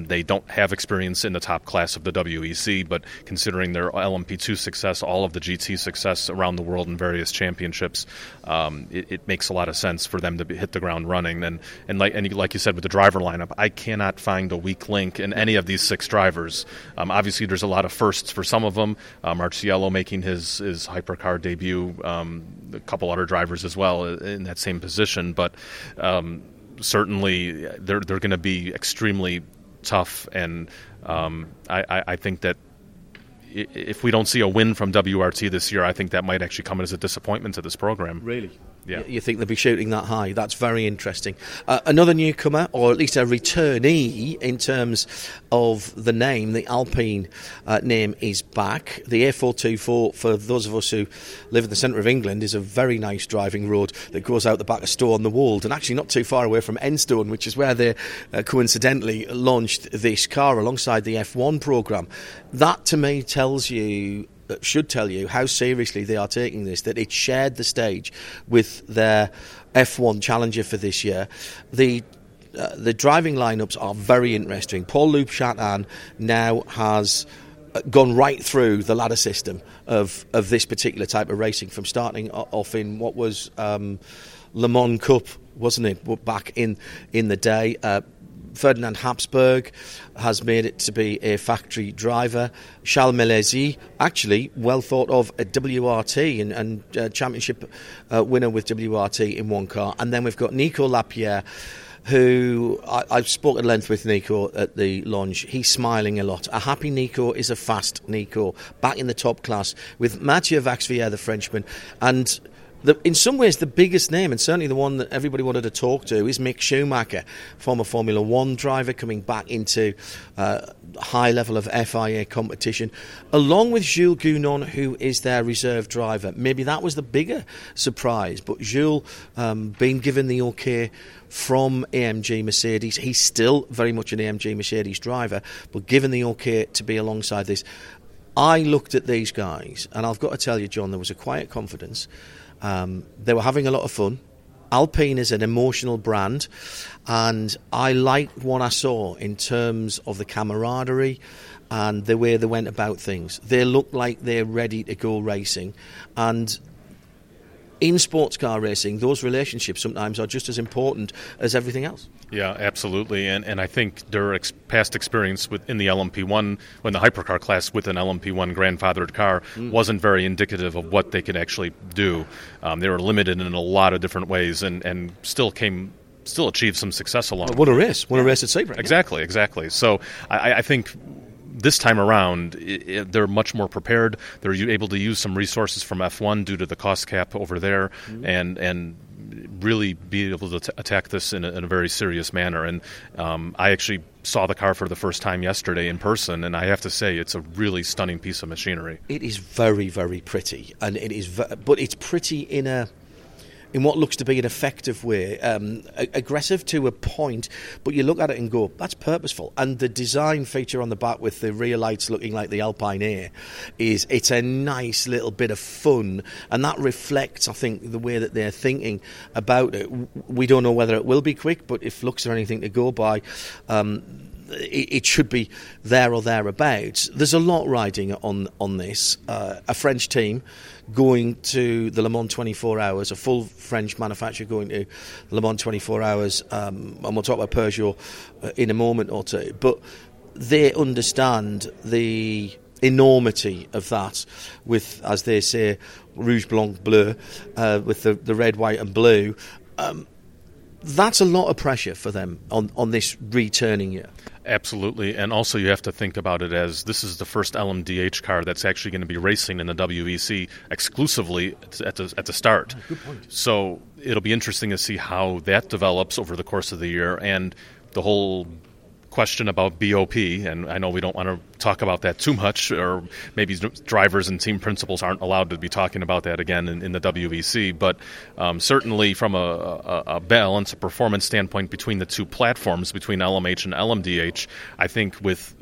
they don't have experience in the top class of the WEC, but considering their LMP2 success, all of the GT success around the world in various championships, it makes a lot of sense for them to hit the ground running. And like you said, with the driver lineup, I cannot find a weak link in any of these six drivers. Obviously, there's a lot of firsts for some of them. Marciello making his hypercar debut, a couple other drivers as well in that same position. But certainly, they're going to be extremely tough. And I think that if we don't see a win from WRT this year, I think that might actually come as a disappointment to this program. Really? Yeah. You think they'll be shooting that high? That's very interesting. Another newcomer, or at least a returnee in terms of the name, the Alpine name is back. The A424, for those of us who live in the centre of England, is a very nice driving road that goes out the back of Stow on the Wold, and actually not too far away from Enstone, which is where they coincidentally launched this car alongside the F1 programme. That, to me, should tell you how seriously they are taking this, that it shared the stage with their F1 Challenger for this year. The driving lineups are very interesting. Paul-Luc Chatin now has gone right through the ladder system of this particular type of racing, from starting off in what was Le Mans Cup, wasn't it, back in the day. Ferdinand Habsburg has made it to be a factory driver. Charles Melesi, actually well thought of at WRT and championship winner with WRT in one car. And then we've got Nico Lapierre, who I've spoken at length with Nico at the launch. He's smiling a lot. A happy Nico is a fast Nico, back in the top class with Mathieu Vaxvier, the Frenchman. And in some ways, the biggest name, and certainly the one that everybody wanted to talk to, is Mick Schumacher, former Formula One driver coming back into high level of FIA competition, along with Jules Gounon, who is their reserve driver. Maybe that was the bigger surprise, but Jules, being given the okay from AMG Mercedes, he's still very much an AMG Mercedes driver, but given the okay to be alongside this. I looked at these guys, and I've got to tell you, John, there was a quiet confidence. They were having a lot of fun. Alpine is an emotional brand, and I liked what I saw in terms of the camaraderie and the way they went about things. They look like they're ready to go racing, and in sports car racing, those relationships sometimes are just as important as everything else. Yeah, absolutely, and I think their past experience in the LMP1, in the hypercar class with an LMP1 grandfathered car, wasn't very indicative of what they could actually do. They were limited in a lot of different ways, and still achieved some success along. What a race at Sebring. Exactly. So I think this time around, they're much more prepared. They're able to use some resources from F1 due to the cost cap over there, and really be able to attack this in a very serious manner. And I actually saw the car for the first time yesterday in person, and I have to say it's a really stunning piece of machinery. It is very, very pretty, but it's pretty in a in what looks to be an effective way, aggressive to a point, but you look at it and go, that's purposeful. And the design feature on the back with the rear lights looking like the Alpine Air is, it's a nice little bit of fun, and that reflects, I think, the way that they're thinking about it. We don't know whether it will be quick, but if looks are anything to go by, it should be there or thereabouts. There's a lot riding on this. A French team going to the Le Mans 24 Hours, a full French manufacturer going to Le Mans 24 Hours, and we'll talk about Peugeot in a moment or two. But they understand the enormity of that with, as they say, rouge, blanc, bleu, with the red, white and blue. That's a lot of pressure for them on this returning year. Absolutely, and also you have to think about it as this is the first LMDH car that's actually going to be racing in the WEC exclusively at the start. Good point. So it'll be interesting to see how that develops over the course of the year, and the whole question about BOP, and I know we don't want to talk about that too much, or maybe drivers and team principals aren't allowed to be talking about that again in the WEC, but certainly from a balance, a performance standpoint between the two platforms, between LMH and LMDH, I think with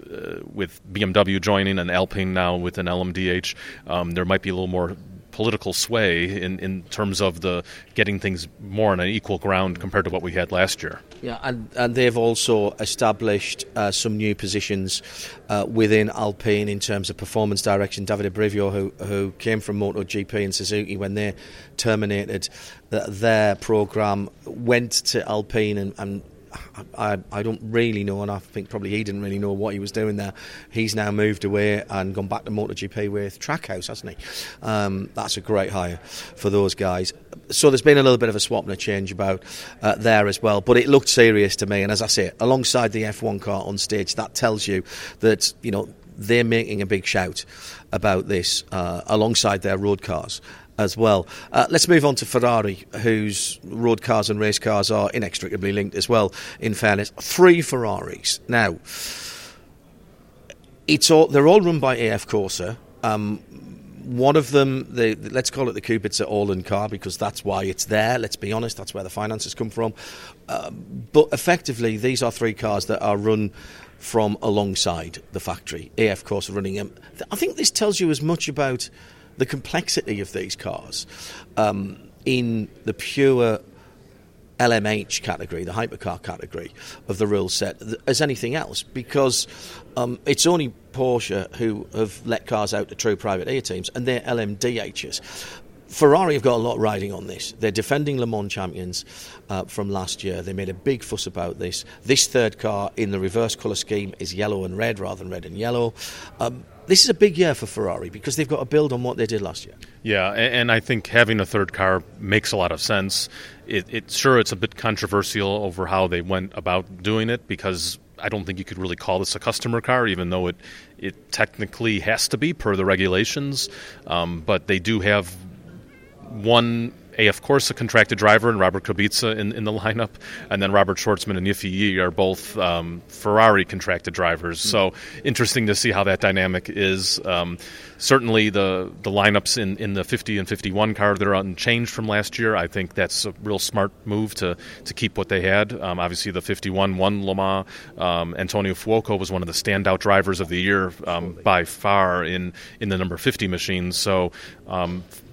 BMW joining and Alpine now with an LMDH, there might be a little more political sway in terms of the getting things more on an equal ground compared to what we had last year. Yeah, and they've also established some new positions within Alpine in terms of performance direction. Davide Brivio, who came from MotoGP and Suzuki when they terminated their program, went to Alpine and I don't really know, and I think probably he didn't really know what he was doing there. He's now moved away and gone back to MotoGP with Trackhouse, hasn't he? That's a great hire for those guys. So there's been a little bit of a swap and a change about there as well, but it looked serious to me. And as I say, alongside the F1 car on stage, that tells you that, you know, they're making a big shout about this alongside their road cars as well. Let's move on to Ferrari, whose road cars and race cars are inextricably linked as well, in fairness. 3 Ferraris. Now, they're all run by AF Corsa. One of them, let's call it the Kubica Orlen car, because that's why it's there, let's be honest, that's where the finances come from. But effectively, these are 3 cars that are run from alongside the factory. AF Corsa running them. I think this tells you as much about the complexity of these cars in the pure LMH category, the hypercar category of the rule set, as anything else, because it's only Porsche who have let cars out to true privateer teams, and they're LMDHs. Ferrari have got a lot riding on this. They're defending Le Mans champions from last year. They made a big fuss about this. This 3rd car in the reverse colour scheme is yellow and red rather than red and yellow. This is a big year for Ferrari because they've got to build on what they did last year. Yeah, and I think having a 3rd car makes a lot of sense. It's a bit controversial over how they went about doing it, because I don't think you could really call this a customer car, even though it technically has to be per the regulations. But they do have one AF Corsa contracted driver and Robert Kubica in the lineup, and then Robert Schwartzman and Yiffy Yee are both Ferrari contracted drivers. So interesting to see how that dynamic is. Certainly the lineups in the 50 and 51 car, they're unchanged from last year. I think that's a real smart move to keep what they had. Obviously the 51 won Le Mans. Antonio Fuoco was one of the standout drivers of the year by far in the number 50 machines. So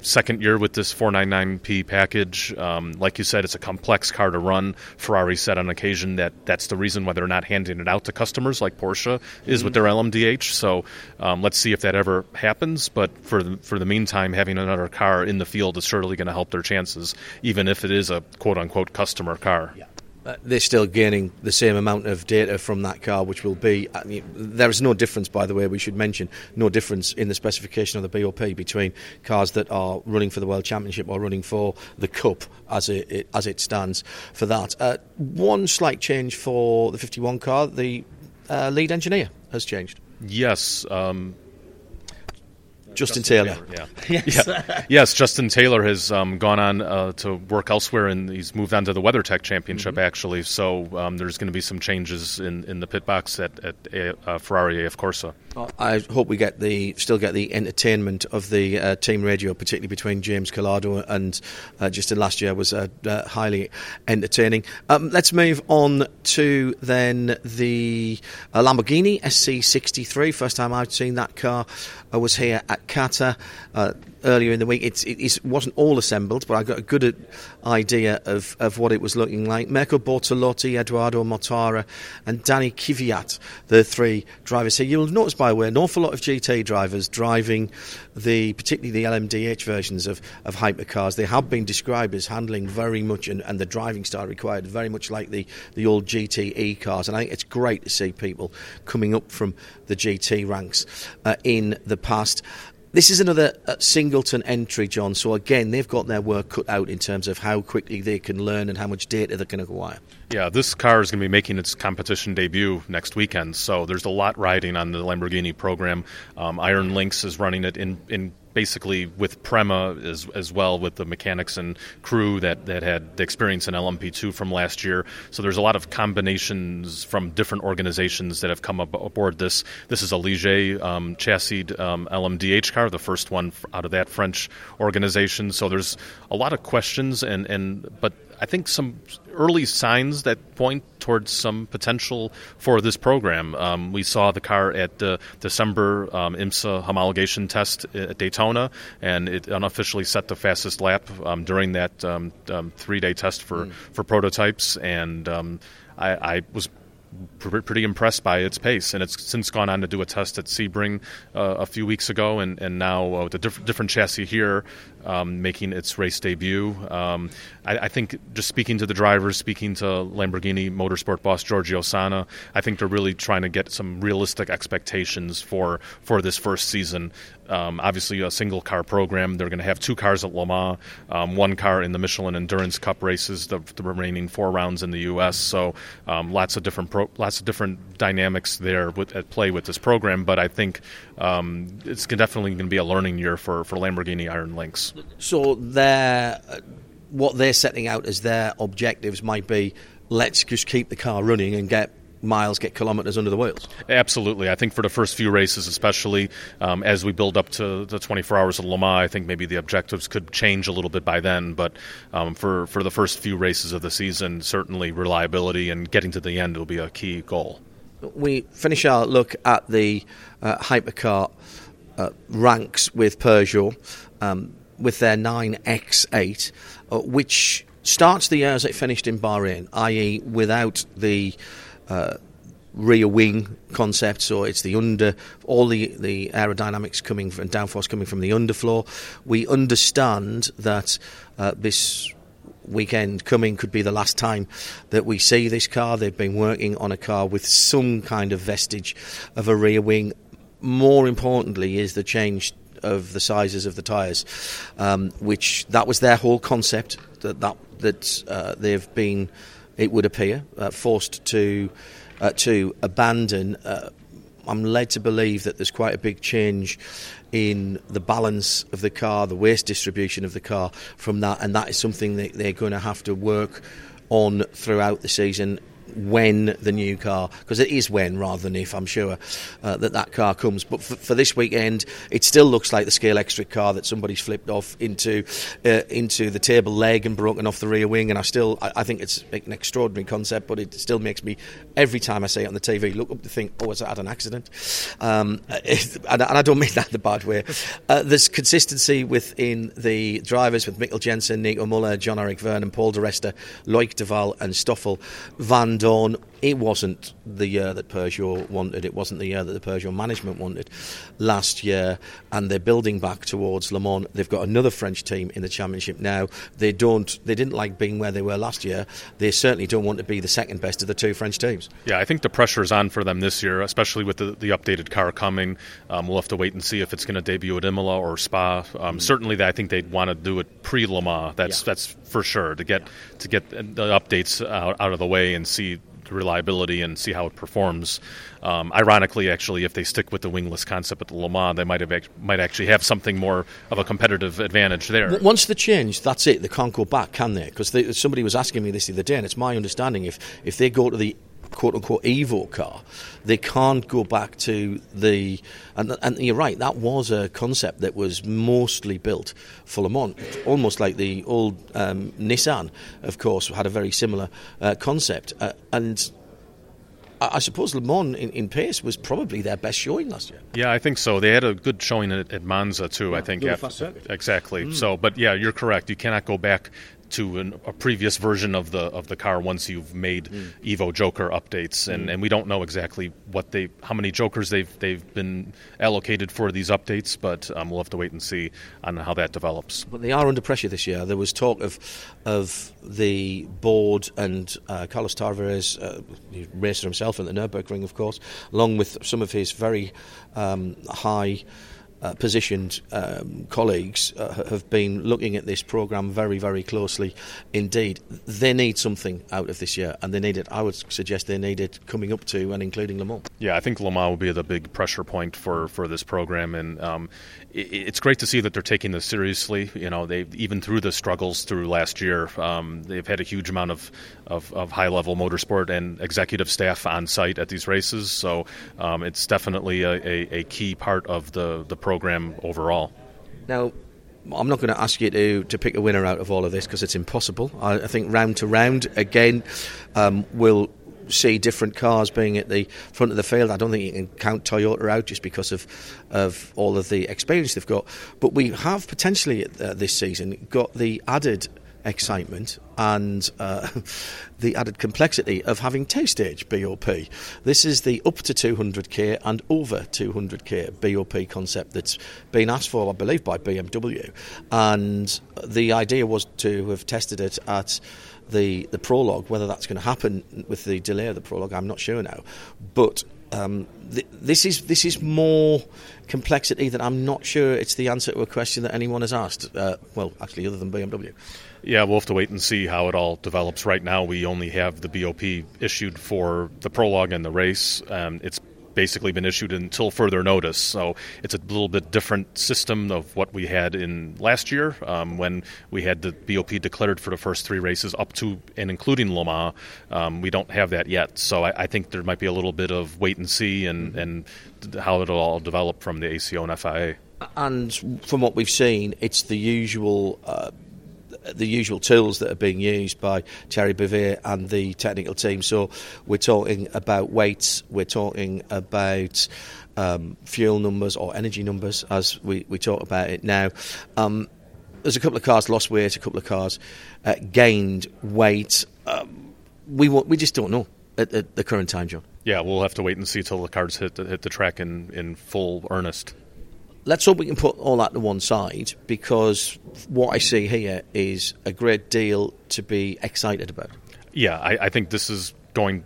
second year with this 499p package. Like you said, it's a complex car to run. Ferrari said on occasion that's the reason why they're not handing it out to customers like Porsche is with their LMDH. So let's see if that ever happens. But for the meantime, having another car in the field is certainly going to help their chances, even if it is a quote-unquote customer car. Yeah. They're still gaining the same amount of data from that car, which will be... I mean, there is no difference, by the way, we should mention, no difference in the specification of the BOP between cars that are running for the World Championship or running for the Cup, as it stands for that. One slight change for the 51 car, the lead engineer has changed. Yes, Justin Taylor. Yeah. Yes, Justin Taylor has gone on to work elsewhere, and he's moved on to the WeatherTech Championship, actually. So there's going to be some changes in the pit box at Ferrari AF Corsa. Well, I hope we get the entertainment of the team radio, particularly between James Collado and Justin last year was highly entertaining. Let's move on to then the Lamborghini SC63. First time I've seen that car was here at Qatar earlier in the week. It wasn't all assembled, but I got a good idea of what it was looking like. Mirko Bortolotti, Eduardo Mortara and Danny Kvyat, the three drivers here. You'll notice, by the way, an awful lot of GT drivers driving particularly the LMDH versions of hypercars. They have been described as handling very much and the driving style required very much like the old GTE cars. And I think it's great to see people coming up from the GT ranks in the past. This is another singleton entry, John. So, again, they've got their work cut out in terms of how quickly they can learn and how much data they can acquire. Yeah, this car is going to be making its competition debut next weekend. So there's a lot riding on the Lamborghini program. Iron Lynx is running it in basically with Prema as well, with the mechanics and crew that had the experience in LMP2 from last year. So there's a lot of combinations from different organizations that have come aboard this. This is a Ligier chassised LMDH car, the first one out of that French organization. So there's a lot of questions, but I think some early signs that point towards some potential for this program. We saw the car at the December IMSA homologation test at Daytona, and it unofficially set the fastest lap during that 3-day test for prototypes, and I was pretty impressed by its pace, and it's since gone on to do a test at Sebring a few weeks ago, and now with a different chassis here making its race debut. I think just speaking to the drivers, speaking to Lamborghini Motorsport boss Giorgio Sanna, I think they're really trying to get some realistic expectations for this first season. Obviously a single car program. They're going to have 2 cars at Le Mans, 1 car in the Michelin Endurance Cup races, the remaining 4 rounds in the U.S. So lots of different dynamics there at play with this program. But I think it's definitely going to be a learning year for Lamborghini Iron Lynx. So what they're setting out as their objectives might be, let's just keep the car running and get miles, get kilometers under the wheels. Absolutely. I think for the first few races especially, as we build up to the 24 hours of Le Mans, I think maybe the objectives could change a little bit by then, but for the first few races of the season, certainly reliability and getting to the end will be a key goal. We finish our look at the hypercar ranks with Peugeot, with their 9X8, which starts the year as it finished in Bahrain, i.e. without the rear wing concept, so it's the all the aerodynamics coming from downforce coming from the underfloor. We understand that this weekend coming could be the last time that we see this car. They've been working on a car with some kind of vestige of a rear wing. More importantly is the change of the sizes of the tyres, which that was their whole concept that they've been, it would appear, forced to abandon. I'm led to believe that there's quite a big change in the balance of the car, the waste distribution of the car from that, and that is something that they're going to have to work on throughout the season when the new car, because it is when rather than if, I'm sure, that car comes. But for this weekend, it still looks like the Scale Extra car that somebody's flipped off into the table leg and broken off the rear wing. And I think it's an extraordinary concept, but it still makes me, every time I see it on the TV, look up to think, has I had an accident? And I don't mean that in a bad way. There's consistency within the drivers with Mikkel Jensen, Nico Muller, John-Eric Vernon, Paul de Resta, Loic Duval and Stoffel van Dorn. It wasn't the year that Peugeot wanted. It wasn't the year that the Peugeot management wanted last year, and they're building back towards Le Mans. They've got another French team in the championship now. They didn't like being where they were last year. They certainly don't want to be the second best of the two French teams. Yeah, I think the pressure is on for them this year, especially with the updated car coming. We'll have to wait and see if it's going to debut at Imola or Spa. Certainly, I think they'd want to do it pre-Le Mans. That's for sure, to get the updates out of the way and see the reliability and see how it performs. Ironically, actually, if they stick with the wingless concept at the Le Mans, they might actually have something more of a competitive advantage there. Once they change, that's it. They can't go back, can they? Because somebody was asking me this the other day, and it's my understanding if they go to the quote-unquote Evo car, they can't go back to the... And you're right, that was a concept that was mostly built for Le Mans, almost like the old Nissan, of course, had a very similar concept. And I suppose Le Mans in pace was probably their best showing last year. Yeah, I think so. They had a good showing at Monza too, yeah, I think. Really fast circuit. Exactly. Mm. So, but yeah, you're correct. You cannot go back to a previous version of the car once you've made Evo Joker updates, and we don't know exactly how many Jokers they've been allocated for these updates, but we'll have to wait and see on how that develops. But they are under pressure this year. There was talk of the board and Carlos Tavares, he raced himself in the Nürburgring, of course, along with some of his very high positioned colleagues have been looking at this program very, very closely indeed. They need something out of this year, and they need it. I would suggest they need it coming up to and including Le Mans. Yeah, I think Le Mans will be the big pressure point for this program, and it's great to see that they're taking this seriously. You know, they even through the struggles through last year, they've had a huge amount of high level motorsport and executive staff on site at these races. So it's definitely a key part of the program overall. Now, I'm not going to ask you to pick a winner out of all of this because it's impossible. I think round to round, again, we'll see different cars being at the front of the field. I don't think you can count Toyota out just because of all of the experience they've got. But we have potentially this season got the added excitement and the added complexity of having two-stage BOP. This is the up to 200k and over 200k BOP concept that's been asked for, I believe, by BMW. And the idea was to have tested it at the prologue. Whether that's going to happen with the delay of the prologue, I'm not sure now. But this is more complexity that I'm not sure it's the answer to a question that anyone has asked. Well, actually, other than BMW. Yeah, we'll have to wait and see how it all develops. Right now, we only have the BOP issued for the prologue and the race. It's basically been issued until further notice, so it's a little bit different system of what we had in last year when we had the BOP declared for the first three races up to and including Le Mans. We don't have that yet, so I think there might be a little bit of wait and see and how it'll all develop from the ACO and FIA. And from what we've seen, it's the usual tools that are being used by Thierry Bouvier and the technical team. So we're talking about weights, we're talking about fuel numbers or energy numbers as we talk about it now. There's a couple of cars lost weight, a couple of cars gained weight. We just don't know at the current time, John. Yeah, we'll have to wait and see till the cars hit the track in full earnest. Let's hope we can put all that to one side, because what I see here is a great deal to be excited about. Yeah, I think this is going,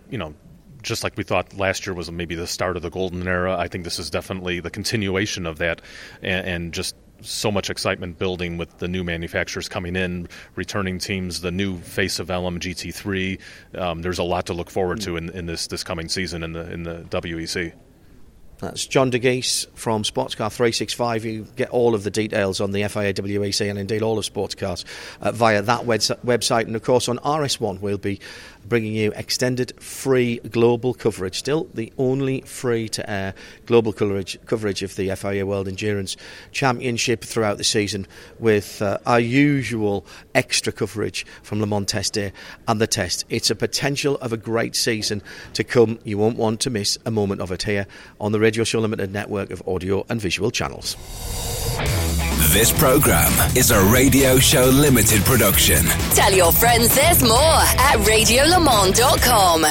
just like we thought last year was maybe the start of the golden era. I think this is definitely the continuation of that, and just so much excitement building with the new manufacturers coming in, returning teams, the new face of LMGT3. There's a lot to look forward to in this coming season in the WEC. That's John Dagys from Sports Car 365. You get all of the details on the FIA WEC and indeed all of Sports Cars via that website. And, of course, on RS1, we'll be bringing you extended free global coverage. Still the only free-to-air global coverage of the FIA World Endurance Championship throughout the season, with our usual extra coverage from Le Mans Test Day and the test. It's a potential of a great season to come. You won't want to miss a moment of it here on the Radio Show Limited network of audio and visual channels. This program is a Radio Show Limited production. Tell your friends there's more at RadioLeMans.com.